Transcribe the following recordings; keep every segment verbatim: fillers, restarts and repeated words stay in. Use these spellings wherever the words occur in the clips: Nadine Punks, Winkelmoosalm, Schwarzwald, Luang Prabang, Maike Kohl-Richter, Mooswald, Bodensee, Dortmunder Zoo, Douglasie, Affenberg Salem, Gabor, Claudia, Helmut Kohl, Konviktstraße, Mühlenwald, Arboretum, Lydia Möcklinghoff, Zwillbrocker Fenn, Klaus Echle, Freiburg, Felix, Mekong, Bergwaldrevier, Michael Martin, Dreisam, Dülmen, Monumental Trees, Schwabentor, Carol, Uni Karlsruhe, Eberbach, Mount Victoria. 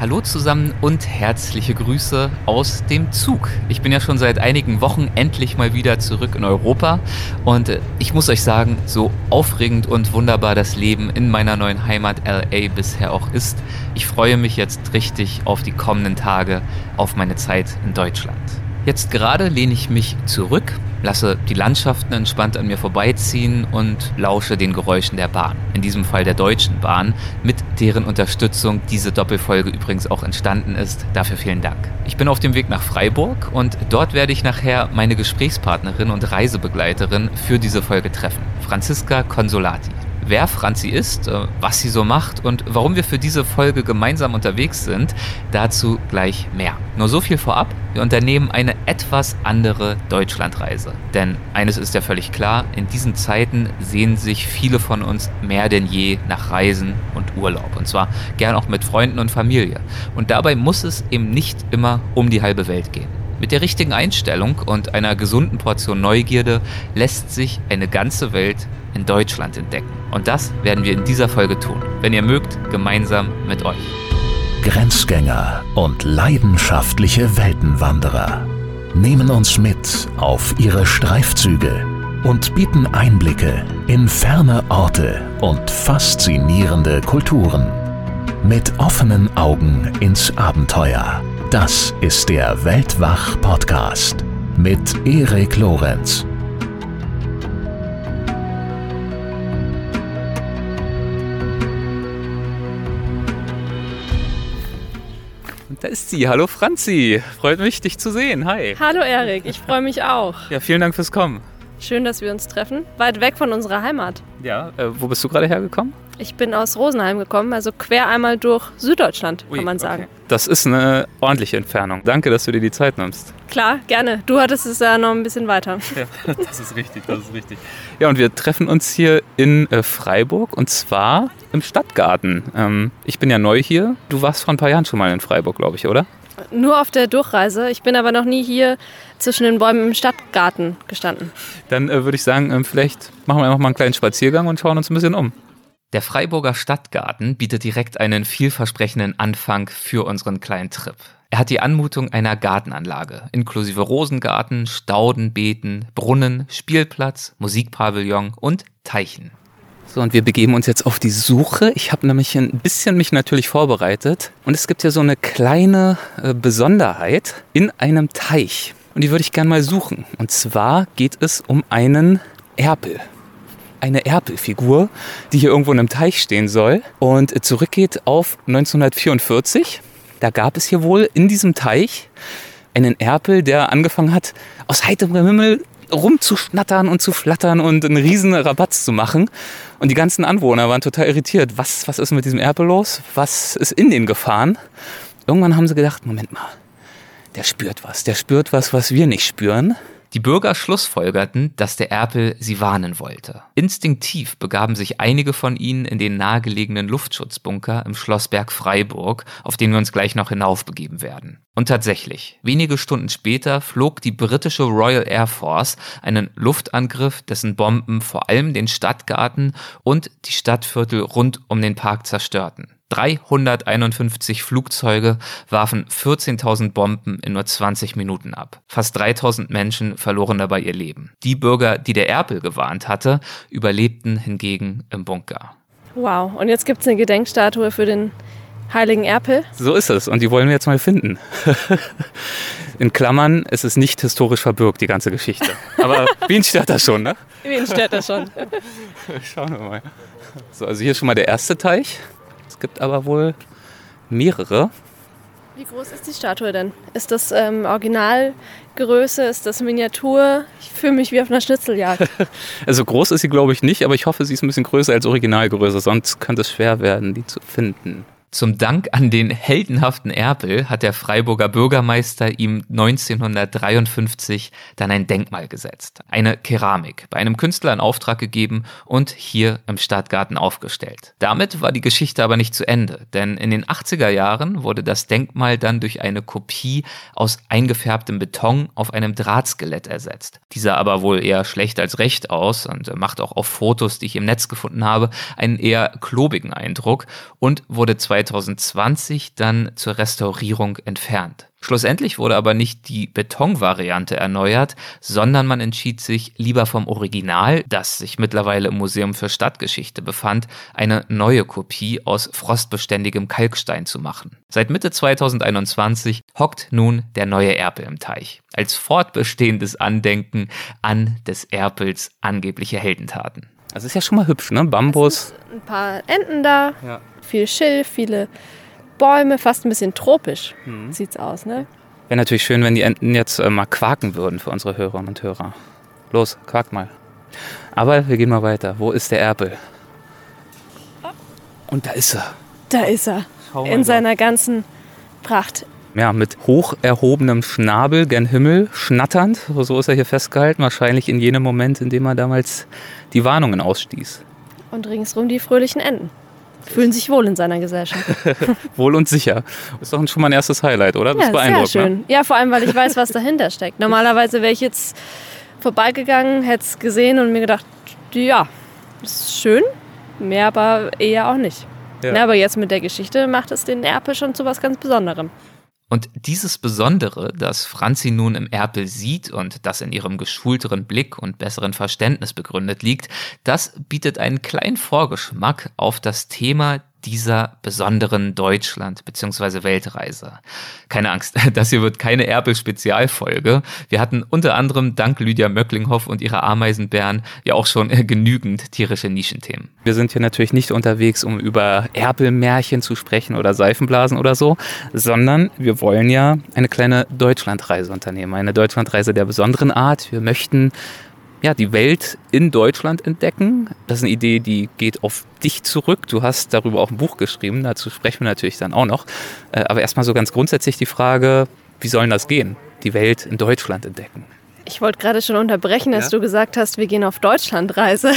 Hallo zusammen und herzliche Grüße aus dem Zug. Ich bin ja schon seit einigen Wochen endlich mal wieder zurück in Europa und ich muss euch sagen, so aufregend und wunderbar das Leben in meiner neuen Heimat L A bisher auch ist, ich freue mich jetzt richtig auf die kommenden Tage, auf meine Zeit in Deutschland. Jetzt gerade lehne ich mich zurück, lasse die Landschaften entspannt an mir vorbeiziehen und lausche den Geräuschen der Bahn, in diesem Fall der Deutschen Bahn, mit deren Unterstützung diese Doppelfolge übrigens auch entstanden ist. Dafür vielen Dank. Ich bin auf dem Weg nach Freiburg und dort werde ich nachher meine Gesprächspartnerin und Reisebegleiterin für diese Folge treffen, Franziska Consolati. Wer Franzi ist, was sie so macht und warum wir für diese Folge gemeinsam unterwegs sind, dazu gleich mehr. Nur so viel vorab, wir unternehmen eine etwas andere Deutschlandreise. Denn eines ist ja völlig klar, in diesen Zeiten sehnen sich viele von uns mehr denn je nach Reisen und Urlaub. Und zwar gern auch mit Freunden und Familie. Und dabei muss es eben nicht immer um die halbe Welt gehen. Mit der richtigen Einstellung und einer gesunden Portion Neugierde lässt sich eine ganze Welt in Deutschland entdecken. Und das werden wir in dieser Folge tun, wenn ihr mögt, gemeinsam mit euch. Grenzgänger und leidenschaftliche Weltenwanderer nehmen uns mit auf ihre Streifzüge und bieten Einblicke in ferne Orte und faszinierende Kulturen. Mit offenen Augen ins Abenteuer. Das ist der Weltwach-Podcast mit Erik Lorenz. Und da ist sie. Hallo Franzi. Freut mich, dich zu sehen. Hi. Hallo Erik. Ich freue mich auch. Ja, vielen Dank fürs Kommen. Schön, dass wir uns treffen. Weit weg von unserer Heimat. Ja, äh, wo bist du gerade hergekommen? Ich bin aus Rosenheim gekommen, also quer einmal durch Süddeutschland, kann Ui, man sagen. Okay. Das ist eine ordentliche Entfernung. Danke, dass du dir die Zeit nimmst. Klar, gerne. Du hattest es ja noch ein bisschen weiter. Ja, das ist richtig, das ist richtig. Ja, und wir treffen uns hier in äh, Freiburg und zwar im Stadtgarten. Ähm, ich bin ja neu hier. Du warst vor ein paar Jahren schon mal in Freiburg, glaube ich, oder? Nur auf der Durchreise. Ich bin aber noch nie hier zwischen den Bäumen im Stadtgarten gestanden. Dann äh, würde ich sagen, äh, vielleicht machen wir einfach mal einen kleinen Spaziergang und schauen uns ein bisschen um. Der Freiburger Stadtgarten bietet direkt einen vielversprechenden Anfang für unseren kleinen Trip. Er hat die Anmutung einer Gartenanlage, inklusive Rosengarten, Staudenbeeten, Brunnen, Spielplatz, Musikpavillon und Teichen. So, und wir begeben uns jetzt auf die Suche. Ich habe nämlich ein bisschen mich natürlich vorbereitet. Und es gibt hier so eine kleine äh, Besonderheit in einem Teich. Und die würde ich gerne mal suchen. Und zwar geht es um einen Erpel. Eine Erpelfigur, die hier irgendwo in einem Teich stehen soll und zurückgeht auf neunzehnhundertvierundvierzig. Da gab es hier wohl in diesem Teich einen Erpel, der angefangen hat, aus heiterem Himmel rumzuschnattern und zu flattern und einen riesen Rabatz zu machen. Und die ganzen Anwohner waren total irritiert. Was, was ist mit diesem Erpel los? Was ist in den gefahren? Irgendwann haben sie gedacht, Moment mal, der spürt was. Der spürt was, was wir nicht spüren. Die Bürger schlussfolgerten, dass der Erpel sie warnen wollte. Instinktiv begaben sich einige von ihnen in den nahegelegenen Luftschutzbunker im Schlossberg Freiburg, auf den wir uns gleich noch hinaufbegeben werden. Und tatsächlich, wenige Stunden später flog die britische Royal Air Force einen Luftangriff, dessen Bomben vor allem den Stadtgarten und die Stadtviertel rund um den Park zerstörten. dreihunderteinundfünfzig Flugzeuge warfen vierzehntausend Bomben in nur zwanzig Minuten ab. Fast dreitausend Menschen verloren dabei ihr Leben. Die Bürger, die der Erpel gewarnt hatte, überlebten hingegen im Bunker. Wow, und jetzt gibt es eine Gedenkstatue für den heiligen Erpel? So ist es und die wollen wir jetzt mal finden. In Klammern, es ist nicht historisch verbürgt, die ganze Geschichte. Aber wen stört das schon, ne? Wen stört das schon? Schauen wir mal. So, also hier ist schon mal der erste Teich. Es gibt aber wohl mehrere. Wie groß ist die Statue denn? Ist das ähm, Originalgröße? Ist das Miniatur? Ich fühle mich wie auf einer Schnitzeljagd. Also groß ist sie, glaube ich, nicht, aber ich hoffe, sie ist ein bisschen größer als Originalgröße. Sonst könnte es schwer werden, die zu finden. Zum Dank an den heldenhaften Erpel hat der Freiburger Bürgermeister ihm neunzehnhundertdreiundfünfzig dann ein Denkmal gesetzt. Eine Keramik, bei einem Künstler in Auftrag gegeben und hier im Stadtgarten aufgestellt. Damit war die Geschichte aber nicht zu Ende, denn in den achtziger Jahren wurde das Denkmal dann durch eine Kopie aus eingefärbtem Beton auf einem Drahtskelett ersetzt. Dieser aber wohl eher schlecht als recht aus und macht auch auf Fotos, die ich im Netz gefunden habe, einen eher klobigen Eindruck und wurde zwei zweitausendzwanzig dann zur Restaurierung entfernt. Schlussendlich wurde aber nicht die Betonvariante erneuert, sondern man entschied sich, lieber vom Original, das sich mittlerweile im Museum für Stadtgeschichte befand, eine neue Kopie aus frostbeständigem Kalkstein zu machen. Seit Mitte zweitausendeinundzwanzig hockt nun der neue Erpel im Teich, als fortbestehendes Andenken an des Erpels angebliche Heldentaten. Das ist ja schon mal hübsch, ne? Bambus. Ein paar Enten da, ja. Viel Schilf, viele Bäume, fast ein bisschen tropisch mhm. sieht's aus, ne? Wäre natürlich schön, wenn die Enten jetzt äh, mal quaken würden für unsere Hörerinnen und Hörer. Los, quakt mal. Aber wir gehen mal weiter. Wo ist der Erpel? Oh. Und da ist er. Da ist er. In seiner ganzen Pracht. Ja, mit hoch erhobenem Schnabel gen Himmel, schnatternd, so ist er hier festgehalten, wahrscheinlich in jenem Moment, in dem er damals die Warnungen ausstieß. Und ringsrum die fröhlichen Enten. Fühlen sich wohl in seiner Gesellschaft. Wohl und sicher. Ist doch schon mal ein erstes Highlight, oder? Das ja, ist beeindruckend. Sehr schön. Ne? Ja, vor allem, weil ich weiß, was dahinter steckt. Normalerweise wäre ich jetzt vorbeigegangen, hätte es gesehen und mir gedacht, ja, ist schön, mehr aber eher auch nicht. Ja. Na, aber jetzt mit der Geschichte macht es den Erpel schon zu was ganz Besonderem. Und dieses Besondere, das Franzi nun im Erpel sieht und das in ihrem geschulteren Blick und besseren Verständnis begründet liegt, das bietet einen kleinen Vorgeschmack auf das Thema dieser besonderen Deutschland- bzw. Weltreise. Keine Angst, das hier wird keine Erpel-Spezialfolge. Wir hatten unter anderem dank Lydia Möcklinghoff und ihrer Ameisenbären ja auch schon genügend tierische Nischenthemen. Wir sind hier natürlich nicht unterwegs, um über Erpelmärchen zu sprechen oder Seifenblasen oder so, sondern wir wollen ja eine kleine Deutschlandreise unternehmen, eine Deutschlandreise der besonderen Art. Wir möchten ja, die Welt in Deutschland entdecken. Das ist eine Idee, die geht auf dich zurück. Du hast darüber auch ein Buch geschrieben, dazu sprechen wir natürlich dann auch noch. Aber erstmal so ganz grundsätzlich die Frage, wie soll das gehen? Die Welt in Deutschland entdecken. Ich wollte gerade schon unterbrechen, dass ja? du gesagt hast, wir gehen auf Deutschlandreise,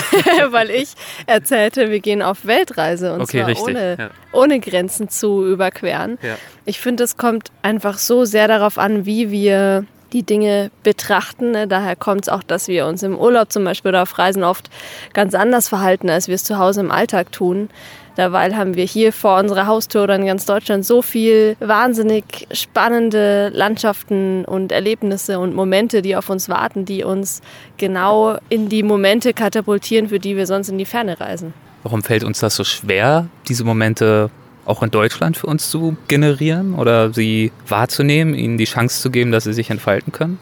weil ich erzählte, wir gehen auf Weltreise und okay, zwar richtig, ohne, ja. ohne Grenzen zu überqueren. Ja. Ich finde, es kommt einfach so sehr darauf an, wie wir die Dinge betrachten. Daher kommt es auch, dass wir uns im Urlaub zum Beispiel oder auf Reisen oft ganz anders verhalten, als wir es zu Hause im Alltag tun. Derweil haben wir hier vor unserer Haustür oder in ganz Deutschland so viel wahnsinnig spannende Landschaften und Erlebnisse und Momente, die auf uns warten, die uns genau in die Momente katapultieren, für die wir sonst in die Ferne reisen. Warum fällt uns das so schwer, diese Momente auch in Deutschland für uns zu generieren oder sie wahrzunehmen, ihnen die Chance zu geben, dass sie sich entfalten können?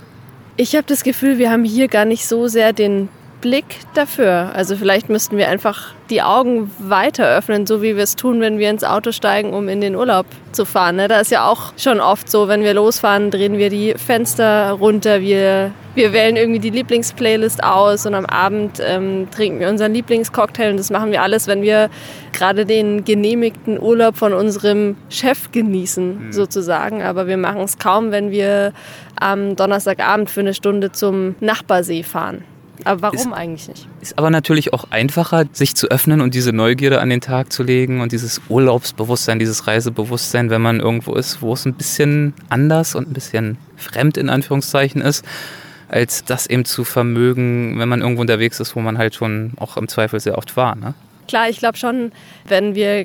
Ich habe das Gefühl, wir haben hier gar nicht so sehr den Blick dafür. Also vielleicht müssten wir einfach die Augen weiter öffnen, so wie wir es tun, wenn wir ins Auto steigen, um in den Urlaub zu fahren. Da ist ja auch schon oft so, wenn wir losfahren, drehen wir die Fenster runter, wir, wir wählen irgendwie die Lieblingsplaylist aus und am Abend ähm, trinken wir unseren Lieblingscocktail und das machen wir alles, wenn wir gerade den genehmigten Urlaub von unserem Chef genießen, mhm. sozusagen. Aber wir machen es kaum, wenn wir am Donnerstagabend für eine Stunde zum Nachbarsee fahren. Aber warum ist, eigentlich nicht? Ist aber natürlich auch einfacher, sich zu öffnen und diese Neugierde an den Tag zu legen und dieses Urlaubsbewusstsein, dieses Reisebewusstsein, wenn man irgendwo ist, wo es ein bisschen anders und ein bisschen fremd in Anführungszeichen ist, als das eben zu vermögen, wenn man irgendwo unterwegs ist, wo man halt schon auch im Zweifel sehr oft war. Ne? Klar, ich glaube schon, wenn wir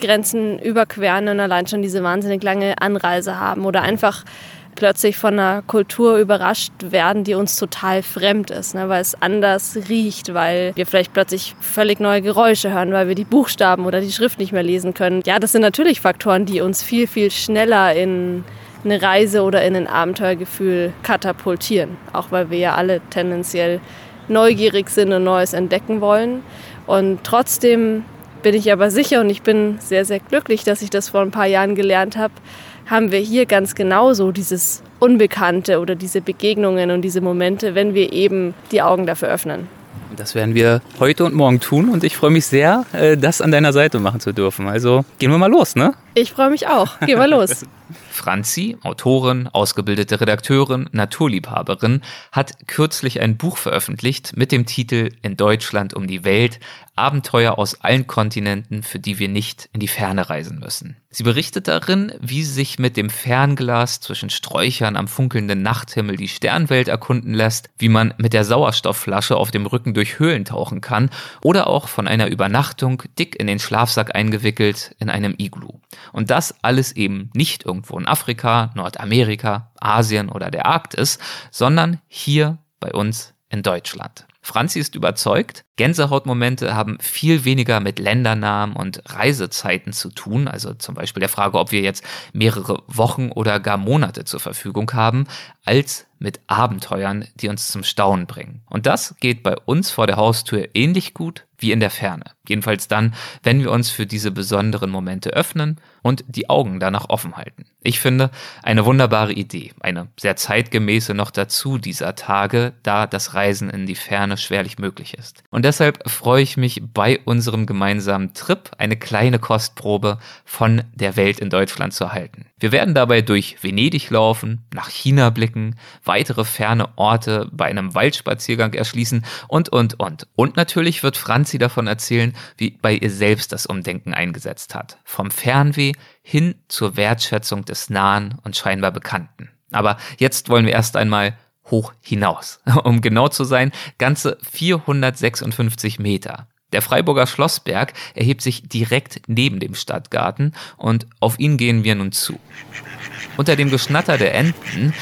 Grenzen überqueren und allein schon diese wahnsinnig lange Anreise haben oder einfach plötzlich von einer Kultur überrascht werden, die uns total fremd ist, ne? Weil es anders riecht, weil wir vielleicht plötzlich völlig neue Geräusche hören, weil wir die Buchstaben oder die Schrift nicht mehr lesen können. Ja, das sind natürlich Faktoren, die uns viel, viel schneller in eine Reise oder in ein Abenteuergefühl katapultieren. Auch weil wir ja alle tendenziell neugierig sind und Neues entdecken wollen. Und trotzdem bin ich aber sicher und ich bin sehr, sehr glücklich, dass ich das vor ein paar Jahren gelernt habe, haben wir hier ganz genauso dieses Unbekannte oder diese Begegnungen und diese Momente, wenn wir eben die Augen dafür öffnen. Das werden wir heute und morgen tun und ich freue mich sehr, das an deiner Seite machen zu dürfen. Also gehen wir mal los, ne? Ich freue mich auch. Gehen wir los. Franzi, Autorin, ausgebildete Redakteurin, Naturliebhaberin, hat kürzlich ein Buch veröffentlicht mit dem Titel In Deutschland um die Welt, Abenteuer aus allen Kontinenten, für die wir nicht in die Ferne reisen müssen. Sie berichtet darin, wie sie sich mit dem Fernglas zwischen Sträuchern am funkelnden Nachthimmel die Sternwelt erkunden lässt, wie man mit der Sauerstoffflasche auf dem Rücken durch Höhlen tauchen kann oder auch von einer Übernachtung dick in den Schlafsack eingewickelt in einem Iglu. Und das alles eben nicht irgendwo in Afrika, Nordamerika, Asien oder der Arktis, sondern hier bei uns in Deutschland. Franzi ist überzeugt, Gänsehautmomente haben viel weniger mit Ländernamen und Reisezeiten zu tun, also zum Beispiel der Frage, ob wir jetzt mehrere Wochen oder gar Monate zur Verfügung haben, als mit Abenteuern, die uns zum Staunen bringen. Und das geht bei uns vor der Haustür ähnlich gut wie in der Ferne. Jedenfalls dann, wenn wir uns für diese besonderen Momente öffnen und die Augen danach offen halten. Ich finde, eine wunderbare Idee, eine sehr zeitgemäße noch dazu dieser Tage, da das Reisen in die Ferne schwerlich möglich ist. Und deshalb freue ich mich bei unserem gemeinsamen Trip, eine kleine Kostprobe von der Welt in Deutschland zu erhalten. Wir werden dabei durch Venedig laufen, nach China blicken, weitere ferne Orte bei einem Waldspaziergang erschließen und, und, und. Und natürlich wird Franzi davon erzählen, wie bei ihr selbst das Umdenken eingesetzt hat. Vom Fernweh hin zur Wertschätzung des Nahen und scheinbar Bekannten. Aber jetzt wollen wir erst einmal hoch hinaus. Um genau zu sein, ganze vierhundertsechsundfünfzig Meter. Der Freiburger Schlossberg erhebt sich direkt neben dem Stadtgarten und auf ihn gehen wir nun zu. Unter dem Geschnatter der Enten,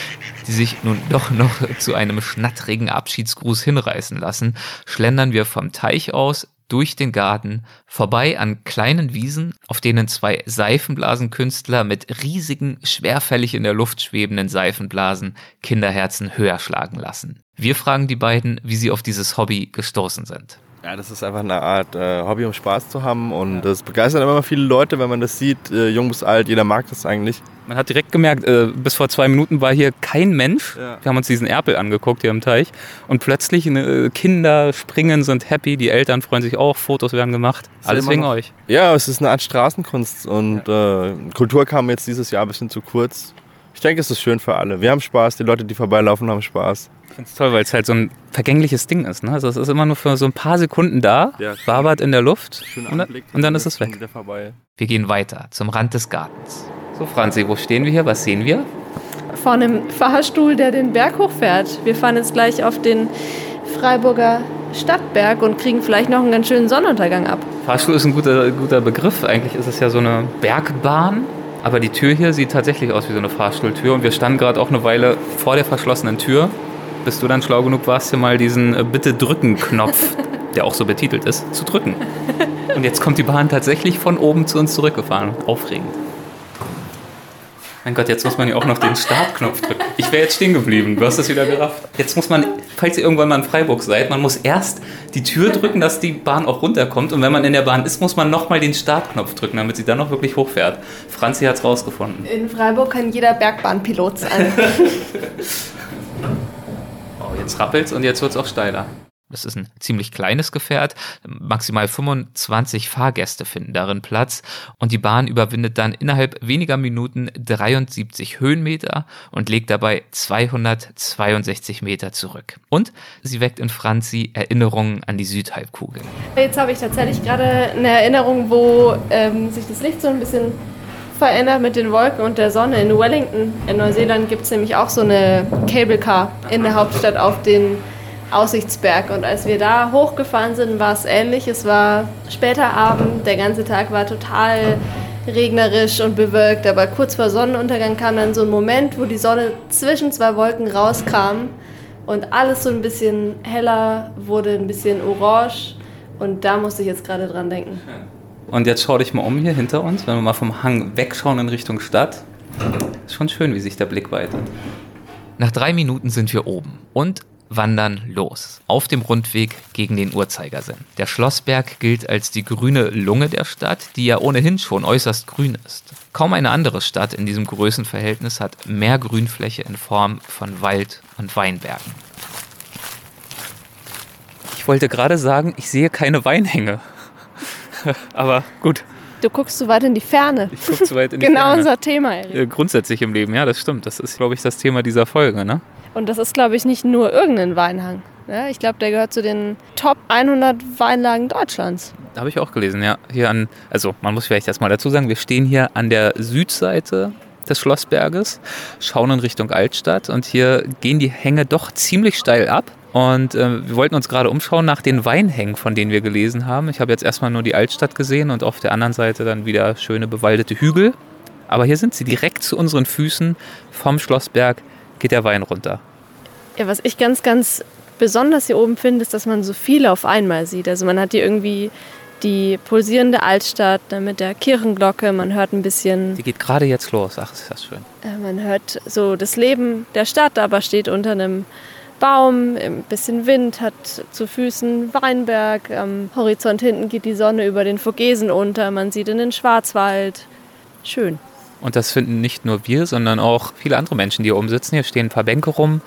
die sich nun doch noch zu einem schnattrigen Abschiedsgruß hinreißen lassen, schlendern wir vom Teich aus durch den Garten, vorbei an kleinen Wiesen, auf denen zwei Seifenblasenkünstler mit riesigen, schwerfällig in der Luft schwebenden Seifenblasen Kinderherzen höher schlagen lassen. Wir fragen die beiden, wie sie auf dieses Hobby gestoßen sind. Ja, das ist einfach eine Art äh, Hobby, um Spaß zu haben, und das begeistert immer viele Leute, wenn man das sieht, äh, jung bis alt, jeder mag das eigentlich. Man hat direkt gemerkt, äh, bis vor zwei Minuten war hier kein Mensch, ja. Wir haben uns diesen Erpel angeguckt hier im Teich und plötzlich äh, Kinder springen, sind happy, die Eltern freuen sich auch, Fotos werden gemacht, alles wegen euch. Ja, es ist eine Art Straßenkunst und ja. äh, Kultur kam jetzt dieses Jahr ein bisschen zu kurz. Ich denke, es ist schön für alle. Wir haben Spaß, die Leute, die vorbeilaufen, haben Spaß. Ich finde es toll, weil es halt so ein vergängliches Ding ist. Ne? Also es ist immer nur für so ein paar Sekunden da, ja, wabert in der Luft und, Anblick, und dann ist es weg. Wir gehen weiter zum Rand des Gartens. So Franzi, wo stehen wir hier? Was sehen wir? Vor einem Fahrstuhl, der den Berg hochfährt. Wir fahren jetzt gleich auf den Freiburger Stadtberg und kriegen vielleicht noch einen ganz schönen Sonnenuntergang ab. Fahrstuhl ist ein guter, guter Begriff. Eigentlich ist es ja so eine Bergbahn. Aber die Tür hier sieht tatsächlich aus wie so eine Fahrstuhltür und wir standen gerade auch eine Weile vor der verschlossenen Tür, bis du dann schlau genug warst, hier mal diesen Bitte-Drücken-Knopf, der auch so betitelt ist, zu drücken. Und jetzt kommt die Bahn tatsächlich von oben zu uns zurückgefahren. Aufregend. Mein Gott, jetzt muss man ja auch noch den Startknopf drücken. Ich wäre jetzt stehen geblieben, du hast das wieder gerafft. Jetzt muss man, falls ihr irgendwann mal in Freiburg seid, man muss erst die Tür drücken, dass die Bahn auch runterkommt. Und wenn man in der Bahn ist, muss man nochmal den Startknopf drücken, damit sie dann noch wirklich hochfährt. Franzi hat's rausgefunden. In Freiburg kann jeder Bergbahnpilot sein. Oh, jetzt rappelt's und jetzt wird's auch steiler. Das ist ein ziemlich kleines Gefährt, maximal fünfundzwanzig Fahrgäste finden darin Platz und die Bahn überwindet dann innerhalb weniger Minuten dreiundsiebzig Höhenmeter und legt dabei zweihundertzweiundsechzig Meter zurück. Und sie weckt in Franzi Erinnerungen an die Südhalbkugel. Jetzt habe ich tatsächlich gerade eine Erinnerung, wo ähm, sich das Licht so ein bisschen verändert mit den Wolken und der Sonne. In Wellington in Neuseeland gibt es nämlich auch so eine Cable Car in der Hauptstadt auf den Aussichtsberg, und als wir da hochgefahren sind, war es ähnlich. Es war später Abend, der ganze Tag war total regnerisch und bewölkt, aber kurz vor Sonnenuntergang kam dann so ein Moment, wo die Sonne zwischen zwei Wolken rauskam und alles so ein bisschen heller wurde, ein bisschen orange, und da musste ich jetzt gerade dran denken. Und jetzt schau dich mal um hier hinter uns, wenn wir mal vom Hang wegschauen in Richtung Stadt. Ist schon schön, wie sich der Blick weitet. Nach drei Minuten sind wir oben und wandern los, auf dem Rundweg gegen den Uhrzeigersinn. Der Schlossberg gilt als die grüne Lunge der Stadt, die ja ohnehin schon äußerst grün ist. Kaum eine andere Stadt in diesem Größenverhältnis hat mehr Grünfläche in Form von Wald und Weinbergen. Ich wollte gerade sagen, ich sehe keine Weinhänge. Aber gut. Du guckst zu weit in die Ferne. Ich guck zu weit in die genau Ferne. Genau unser Thema, Erik. Grundsätzlich im Leben, ja, das stimmt. Das ist, glaube ich, das Thema dieser Folge, ne? Und das ist, glaube ich, nicht nur irgendein Weinhang. Ja, ich glaube, der gehört zu den Top hundert Weinlagen Deutschlands. Habe ich auch gelesen, ja. Hier an, also man muss vielleicht erstmal dazu sagen, wir stehen hier an der Südseite des Schlossberges, schauen in Richtung Altstadt und hier gehen die Hänge doch ziemlich steil ab. Und äh, wir wollten uns gerade umschauen nach den Weinhängen, von denen wir gelesen haben. Ich habe jetzt erstmal nur die Altstadt gesehen und auf der anderen Seite dann wieder schöne bewaldete Hügel. Aber hier sind sie direkt zu unseren Füßen. Vom Schlossberg geht der Wein runter. Ja, was ich ganz, ganz besonders hier oben finde, ist, dass man so viele auf einmal sieht. Also man hat hier irgendwie die pulsierende Altstadt, dann mit der Kirchenglocke, man hört ein bisschen... Die geht gerade jetzt los, ach, ist das schön. Äh, man hört so das Leben der Stadt, aber steht unter einem Baum, ein bisschen Wind, hat zu Füßen Weinberg, am Horizont hinten geht die Sonne über den Vogesen unter, man sieht in den Schwarzwald. Schön. Und das finden nicht nur wir, sondern auch viele andere Menschen, die hier oben sitzen. Hier stehen ein paar Bänke rum.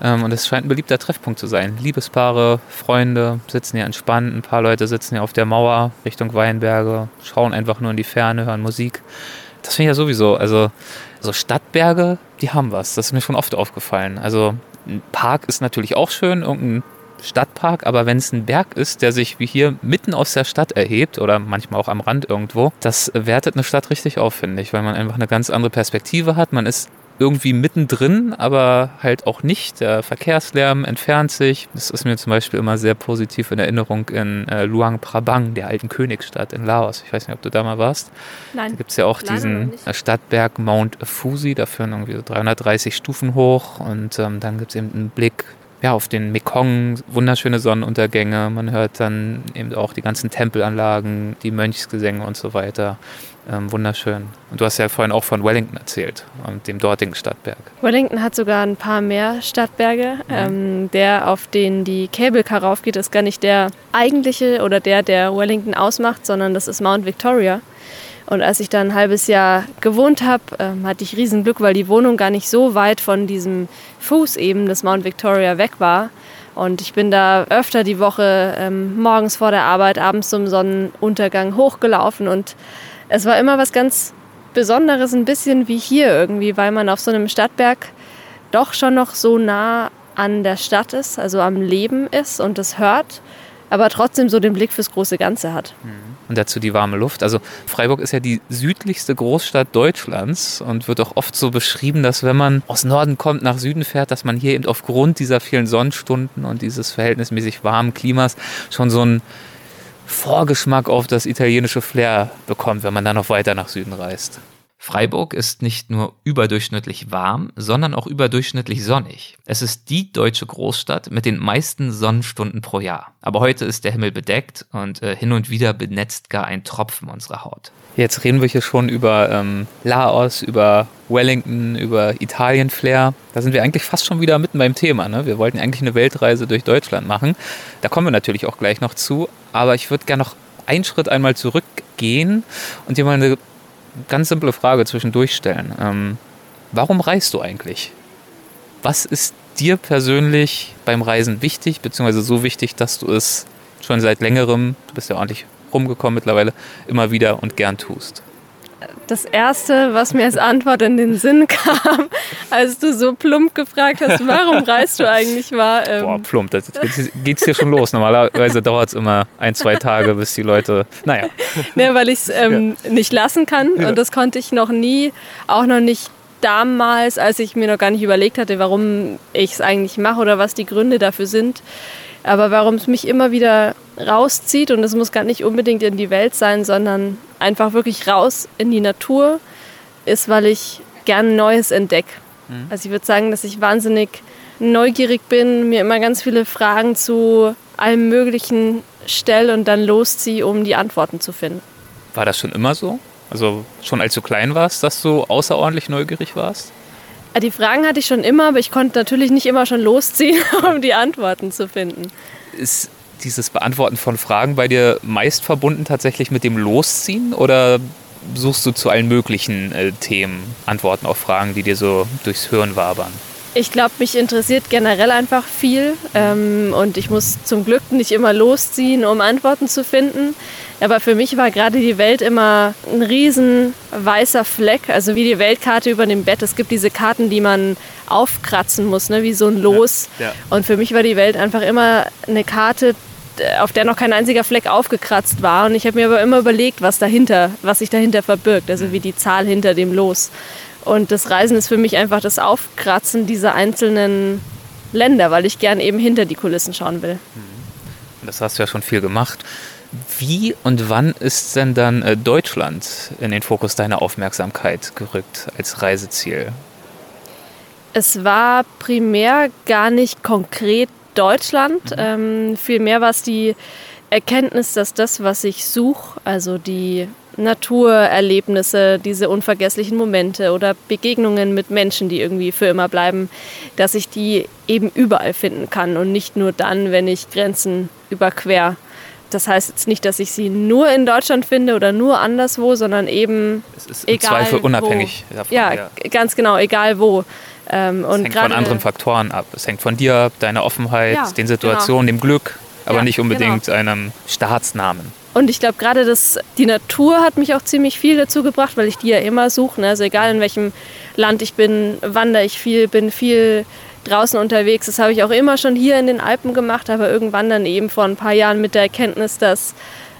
Und es scheint ein beliebter Treffpunkt zu sein. Liebespaare, Freunde sitzen hier entspannt. Ein paar Leute sitzen hier auf der Mauer Richtung Weinberge, schauen einfach nur in die Ferne, hören Musik. Das finde ich ja sowieso. Also so Stadtberge, die haben was. Das ist mir schon oft aufgefallen. Also ein Park ist natürlich auch schön, irgendein Stadtpark. Aber wenn es ein Berg ist, der sich wie hier mitten aus der Stadt erhebt oder manchmal auch am Rand irgendwo, das wertet eine Stadt richtig auf, finde ich. Weil man einfach eine ganz andere Perspektive hat. Man ist irgendwie mittendrin, aber halt auch nicht. Der Verkehrslärm entfernt sich. Das ist mir zum Beispiel immer sehr positiv in Erinnerung in äh, Luang Prabang, der alten Königsstadt in Laos. Ich weiß nicht, ob du da mal warst. Nein. Da gibt es ja auch diesen Stadtberg Mount Fuji, da führen irgendwie so dreihundertdreißig Stufen hoch und ähm, dann gibt es eben einen Blick ja, auf den Mekong, wunderschöne Sonnenuntergänge. Man hört dann eben auch die ganzen Tempelanlagen, die Mönchsgesänge und so weiter. Ähm, wunderschön. Und du hast ja vorhin auch von Wellington erzählt, dem dortigen Stadtberg. Wellington hat sogar ein paar mehr Stadtberge. Mhm. Ähm, der, auf den die Cable-Car raufgeht, ist gar nicht der eigentliche oder der, der Wellington ausmacht, sondern das ist Mount Victoria. Und als ich da ein halbes Jahr gewohnt habe, ähm, hatte ich riesen Glück, weil die Wohnung gar nicht so weit von diesem Fuß eben des Mount Victoria weg war. Und ich bin da öfter die Woche ähm, morgens vor der Arbeit, abends zum Sonnenuntergang hochgelaufen und es war immer was ganz Besonderes, ein bisschen wie hier irgendwie, weil man auf so einem Stadtberg doch schon noch so nah an der Stadt ist, also am Leben ist und das hört, aber trotzdem so den Blick fürs große Ganze hat. Und dazu die warme Luft. Also Freiburg ist ja die südlichste Großstadt Deutschlands und wird auch oft so beschrieben, dass wenn man aus Norden kommt, nach Süden fährt, dass man hier eben aufgrund dieser vielen Sonnenstunden und dieses verhältnismäßig warmen Klimas schon so ein Vorgeschmack auf das italienische Flair bekommt, wenn man dann noch weiter nach Süden reist. Freiburg ist nicht nur überdurchschnittlich warm, sondern auch überdurchschnittlich sonnig. Es ist die deutsche Großstadt mit den meisten Sonnenstunden pro Jahr. Aber heute ist der Himmel bedeckt und äh, hin und wieder benetzt gar ein Tropfen unsere Haut. Jetzt reden wir hier schon über ähm, Laos, über Wellington, über Italien-Flair. Da sind wir eigentlich fast schon wieder mitten beim Thema. Ne? Wir wollten eigentlich eine Weltreise durch Deutschland machen. Da kommen wir natürlich auch gleich noch zu. Aber ich würde gerne noch einen Schritt einmal zurückgehen und dir mal eine ganz simple Frage zwischendurch stellen. Ähm, warum reist du eigentlich? Was ist dir persönlich beim Reisen wichtig, beziehungsweise so wichtig, dass du es schon seit längerem, du bist ja ordentlich rumgekommen mittlerweile, immer wieder und gern tust? Das Erste, was mir als Antwort in den Sinn kam, als du so plump gefragt hast, warum reist du eigentlich, war... Ähm Boah, plump, das geht's hier schon los. Normalerweise dauert es immer ein, zwei Tage, bis die Leute... Naja. Ne, weil ich es ähm, ja. nicht lassen kann und ja. das konnte ich noch nie, auch noch nicht damals, als ich mir noch gar nicht überlegt hatte, warum ich es eigentlich mache oder was die Gründe dafür sind. Aber warum es mich immer wieder rauszieht, und es muss gar nicht unbedingt in die Welt sein, sondern einfach wirklich raus in die Natur, ist, weil ich gern Neues entdecke. Mhm. Also ich würde sagen, dass ich wahnsinnig neugierig bin, mir immer ganz viele Fragen zu allem Möglichen stelle und dann losziehe, um die Antworten zu finden. War das schon immer so? Also schon als du klein warst, dass du außerordentlich neugierig warst? Die Fragen hatte ich schon immer, aber ich konnte natürlich nicht immer schon losziehen, um die Antworten zu finden. Ist dieses Beantworten von Fragen bei dir meist verbunden tatsächlich mit dem Losziehen oder suchst du zu allen möglichen äh, Themen Antworten auf Fragen, die dir so durchs Hirn wabern? Ich glaube, mich interessiert generell einfach viel ähm, und ich muss zum Glück nicht immer losziehen, um Antworten zu finden. Aber für mich war gerade die Welt immer ein riesen weißer Fleck, also wie die Weltkarte über dem Bett. Es gibt diese Karten, die man aufkratzen muss, ne, wie so ein Los. Ja, ja. Und für mich war die Welt einfach immer eine Karte, auf der noch kein einziger Fleck aufgekratzt war. Und ich habe mir aber immer überlegt, was dahinter, was sich dahinter verbirgt, also wie die Zahl hinter dem Los. Und das Reisen ist für mich einfach das Aufkratzen dieser einzelnen Länder, weil ich gern eben hinter die Kulissen schauen will. Das hast du ja schon viel gemacht. Wie und wann ist denn dann Deutschland in den Fokus deiner Aufmerksamkeit gerückt als Reiseziel? Es war primär gar nicht konkret Deutschland. Mhm. Ähm, vielmehr war es die Erkenntnis, dass das, was ich suche, also die Naturerlebnisse, diese unvergesslichen Momente oder Begegnungen mit Menschen, die irgendwie für immer bleiben, dass ich die eben überall finden kann und nicht nur dann, wenn ich Grenzen überquer. Das heißt jetzt nicht, dass ich sie nur in Deutschland finde oder nur anderswo, sondern eben es ist im egal Zweifel unabhängig wo. Davon. Ja, ja, ganz genau, egal wo. Ähm, es und hängt von anderen Faktoren ab. Es hängt von dir ab, deiner Offenheit, ja, den Situationen, genau. dem Glück, aber ja, nicht unbedingt genau. einem Staatsnamen. Und ich glaube gerade, dass die Natur hat mich auch ziemlich viel dazu gebracht, weil ich die ja immer suche. Ne? Also egal in welchem Land ich bin, wandere ich viel, bin viel draußen unterwegs. Das habe ich auch immer schon hier in den Alpen gemacht, aber irgendwann dann eben vor ein paar Jahren mit der Erkenntnis, dass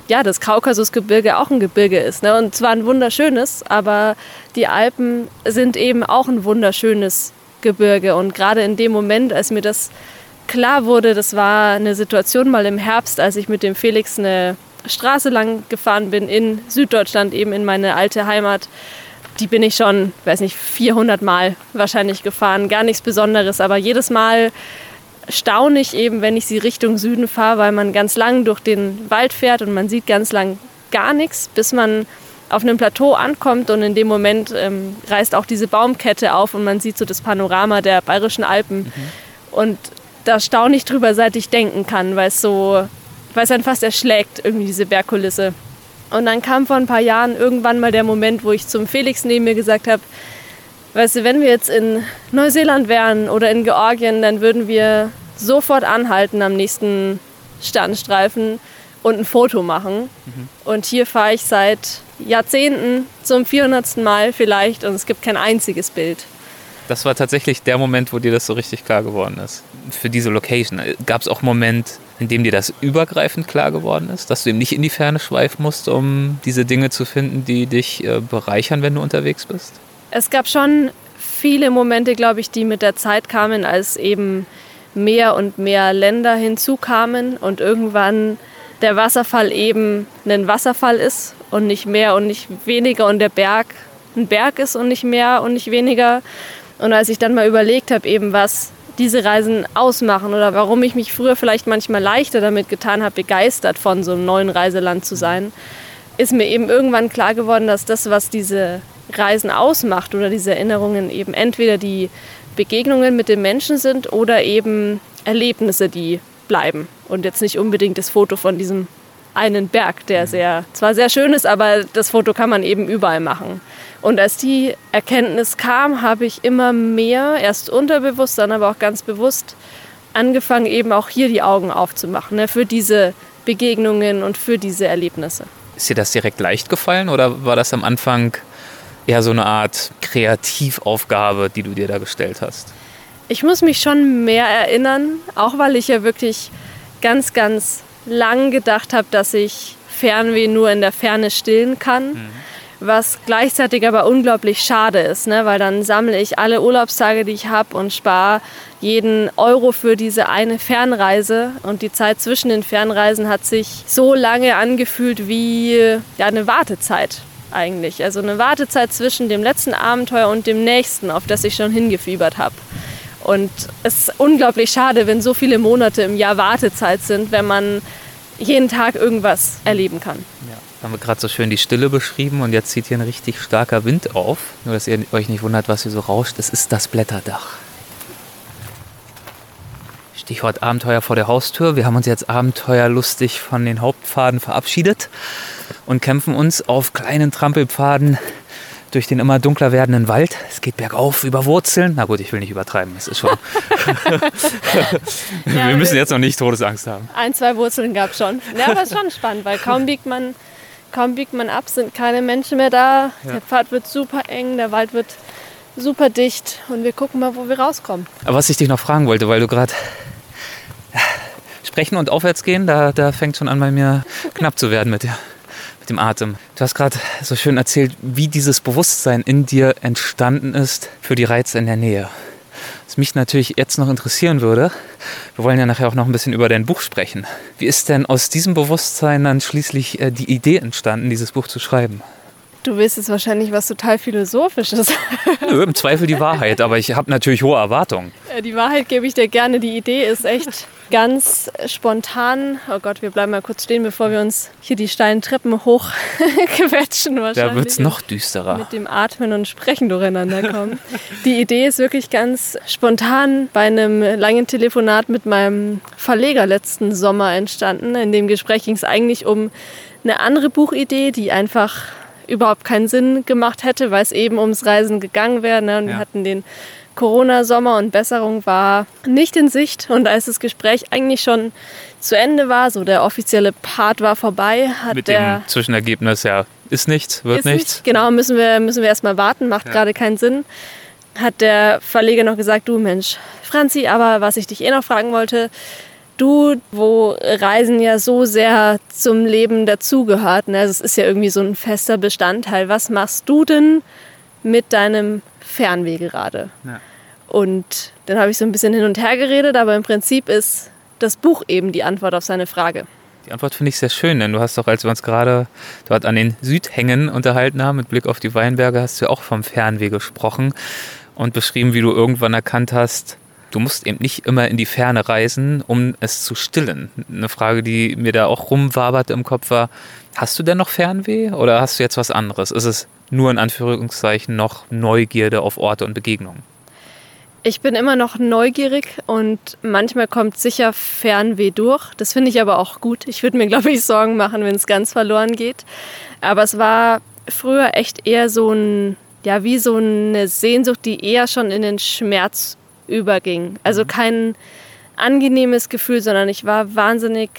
ja, das Kaukasusgebirge auch ein Gebirge ist. Ne? Und zwar ein wunderschönes, aber die Alpen sind eben auch ein wunderschönes Gebirge. Und gerade in dem Moment, als mir das klar wurde, das war eine Situation mal im Herbst, als ich mit dem Felix eine Straße lang gefahren bin in Süddeutschland, eben in meine alte Heimat. Die bin ich schon, weiß nicht, vierhundert Mal wahrscheinlich gefahren. Gar nichts Besonderes, aber jedes Mal staune ich eben, wenn ich sie Richtung Süden fahre, weil man ganz lang durch den Wald fährt und man sieht ganz lang gar nichts, bis man auf einem Plateau ankommt und in dem Moment ähm, reißt auch diese Baumkette auf und man sieht so das Panorama der Bayerischen Alpen. Mhm. Und da staune ich drüber, seit ich denken kann, weil es so... weil es dann fast erschlägt, irgendwie diese Bergkulisse. Und dann kam vor ein paar Jahren irgendwann mal der Moment, wo ich zum Felix neben mir gesagt habe, weißt du, wenn wir jetzt in Neuseeland wären oder in Georgien, dann würden wir sofort anhalten am nächsten Sternstreifen und ein Foto machen. Mhm. Und hier fahre ich seit Jahrzehnten zum vierhundertsten Mal vielleicht und es gibt kein einziges Bild. Das war tatsächlich der Moment, wo dir das so richtig klar geworden ist. Für diese Location. Gab es auch einen Moment, in dem dir das übergreifend klar geworden ist, dass du eben nicht in die Ferne schweifen musst, um diese Dinge zu finden, die dich äh, bereichern, wenn du unterwegs bist? Es gab schon viele Momente, glaube ich, die mit der Zeit kamen, als eben mehr und mehr Länder hinzukamen und irgendwann der Wasserfall eben ein Wasserfall ist und nicht mehr und nicht weniger und der Berg ein Berg ist und nicht mehr und nicht weniger. Und als ich dann mal überlegt habe, eben was diese Reisen ausmachen oder warum ich mich früher vielleicht manchmal leichter damit getan habe, begeistert von so einem neuen Reiseland zu sein, ist mir eben irgendwann klar geworden, dass das, was diese Reisen ausmacht oder diese Erinnerungen eben entweder die Begegnungen mit den Menschen sind oder eben Erlebnisse, die bleiben und jetzt nicht unbedingt das Foto von diesem einen Berg, der sehr, zwar sehr schön ist, aber das Foto kann man eben überall machen. Und als die Erkenntnis kam, habe ich immer mehr, erst unterbewusst, dann aber auch ganz bewusst, angefangen eben auch hier die Augen aufzumachen, ne, für diese Begegnungen und für diese Erlebnisse. Ist dir das direkt leicht gefallen oder war das am Anfang eher so eine Art Kreativaufgabe, die du dir da gestellt hast? Ich muss mich schon mehr erinnern, auch weil ich ja wirklich ganz, ganz lang gedacht habe, dass ich Fernweh nur in der Ferne stillen kann, mhm. was gleichzeitig aber unglaublich schade ist, ne? Weil dann sammle ich alle Urlaubstage, die ich habe und spare jeden Euro für diese eine Fernreise und die Zeit zwischen den Fernreisen hat sich so lange angefühlt wie ja, eine Wartezeit eigentlich, also eine Wartezeit zwischen dem letzten Abenteuer und dem nächsten, auf das ich schon hingefiebert habe. Und es ist unglaublich schade, wenn so viele Monate im Jahr Wartezeit sind, wenn man jeden Tag irgendwas erleben kann. Ja, haben wir gerade so schön die Stille beschrieben und jetzt zieht hier ein richtig starker Wind auf. Nur, dass ihr euch nicht wundert, was hier so rauscht. Es ist das Blätterdach. Stichwort Abenteuer vor der Haustür. Wir haben uns jetzt abenteuerlustig von den Hauptpfaden verabschiedet und kämpfen uns auf kleinen Trampelpfaden durch den immer dunkler werdenden Wald. Es geht bergauf über Wurzeln. Na gut, ich will nicht übertreiben, das ist schon... ja, wir müssen jetzt noch nicht Todesangst haben. Ein, zwei Wurzeln gab es schon. Ja, aber es ist schon spannend, weil kaum biegt man, kaum biegt man ab, sind keine Menschen mehr da. Ja. Der Pfad wird super eng, der Wald wird super dicht und wir gucken mal, wo wir rauskommen. Aber was ich dich noch fragen wollte, weil du gerade... Sprechen und aufwärts gehen, da, da fängt schon an bei mir knapp zu werden mit dir. Dem Atem. Du hast gerade so schön erzählt, wie dieses Bewusstsein in dir entstanden ist für die Reize in der Nähe. Was mich natürlich jetzt noch interessieren würde, wir wollen ja nachher auch noch ein bisschen über dein Buch sprechen. Wie ist denn aus diesem Bewusstsein dann schließlich äh, die Idee entstanden, dieses Buch zu schreiben? Du willst jetzt wahrscheinlich was total Philosophisches. Nö, im Zweifel die Wahrheit, aber ich habe natürlich hohe Erwartungen. Die Wahrheit gebe ich dir gerne. Die Idee ist echt ganz spontan. Oh Gott, wir bleiben mal kurz stehen, bevor wir uns hier die steilen Treppen hochquetschen. Da wird es noch düsterer. Mit dem Atmen und Sprechen durcheinander kommen. Die Idee ist wirklich ganz spontan bei einem langen Telefonat mit meinem Verleger letzten Sommer entstanden. In dem Gespräch ging es eigentlich um eine andere Buchidee, die einfach... überhaupt keinen Sinn gemacht hätte, weil es eben ums Reisen gegangen wäre. Ne? Und ja. Wir hatten den Corona-Sommer und Besserung war nicht in Sicht. Und als das Gespräch eigentlich schon zu Ende war, so der offizielle Part war vorbei, hat mit der... Mit dem Zwischenergebnis, ja, ist nichts, wird ist nichts. Nicht, genau, müssen wir, müssen wir erstmal warten, macht ja. gerade keinen Sinn. Hat der Verleger noch gesagt, du Mensch, Franzi, aber was ich dich eh noch fragen wollte... Du, wo Reisen ja so sehr zum Leben dazugehört, ne? Also es ist ja irgendwie so ein fester Bestandteil. Was machst du denn mit deinem Fernweh gerade? Ja. Und dann habe ich so ein bisschen hin und her geredet, aber im Prinzip ist das Buch eben die Antwort auf seine Frage. Die Antwort finde ich sehr schön, denn du hast doch, als wir uns gerade dort an den Südhängen unterhalten haben, mit Blick auf die Weinberge, hast du ja auch vom Fernweh gesprochen und beschrieben, wie du irgendwann erkannt hast, du musst eben nicht immer in die Ferne reisen, um es zu stillen. Eine Frage, die mir da auch rumwaberte im Kopf war, hast du denn noch Fernweh oder hast du jetzt was anderes? Ist es nur in Anführungszeichen noch Neugierde auf Orte und Begegnungen? Ich bin immer noch neugierig und manchmal kommt sicher Fernweh durch. Das finde ich aber auch gut. Ich würde mir, glaube ich, Sorgen machen, wenn es ganz verloren geht. Aber es war früher echt eher so ein, ja, wie so eine Sehnsucht, die eher schon in den Schmerz überging. Also kein angenehmes Gefühl, sondern ich war wahnsinnig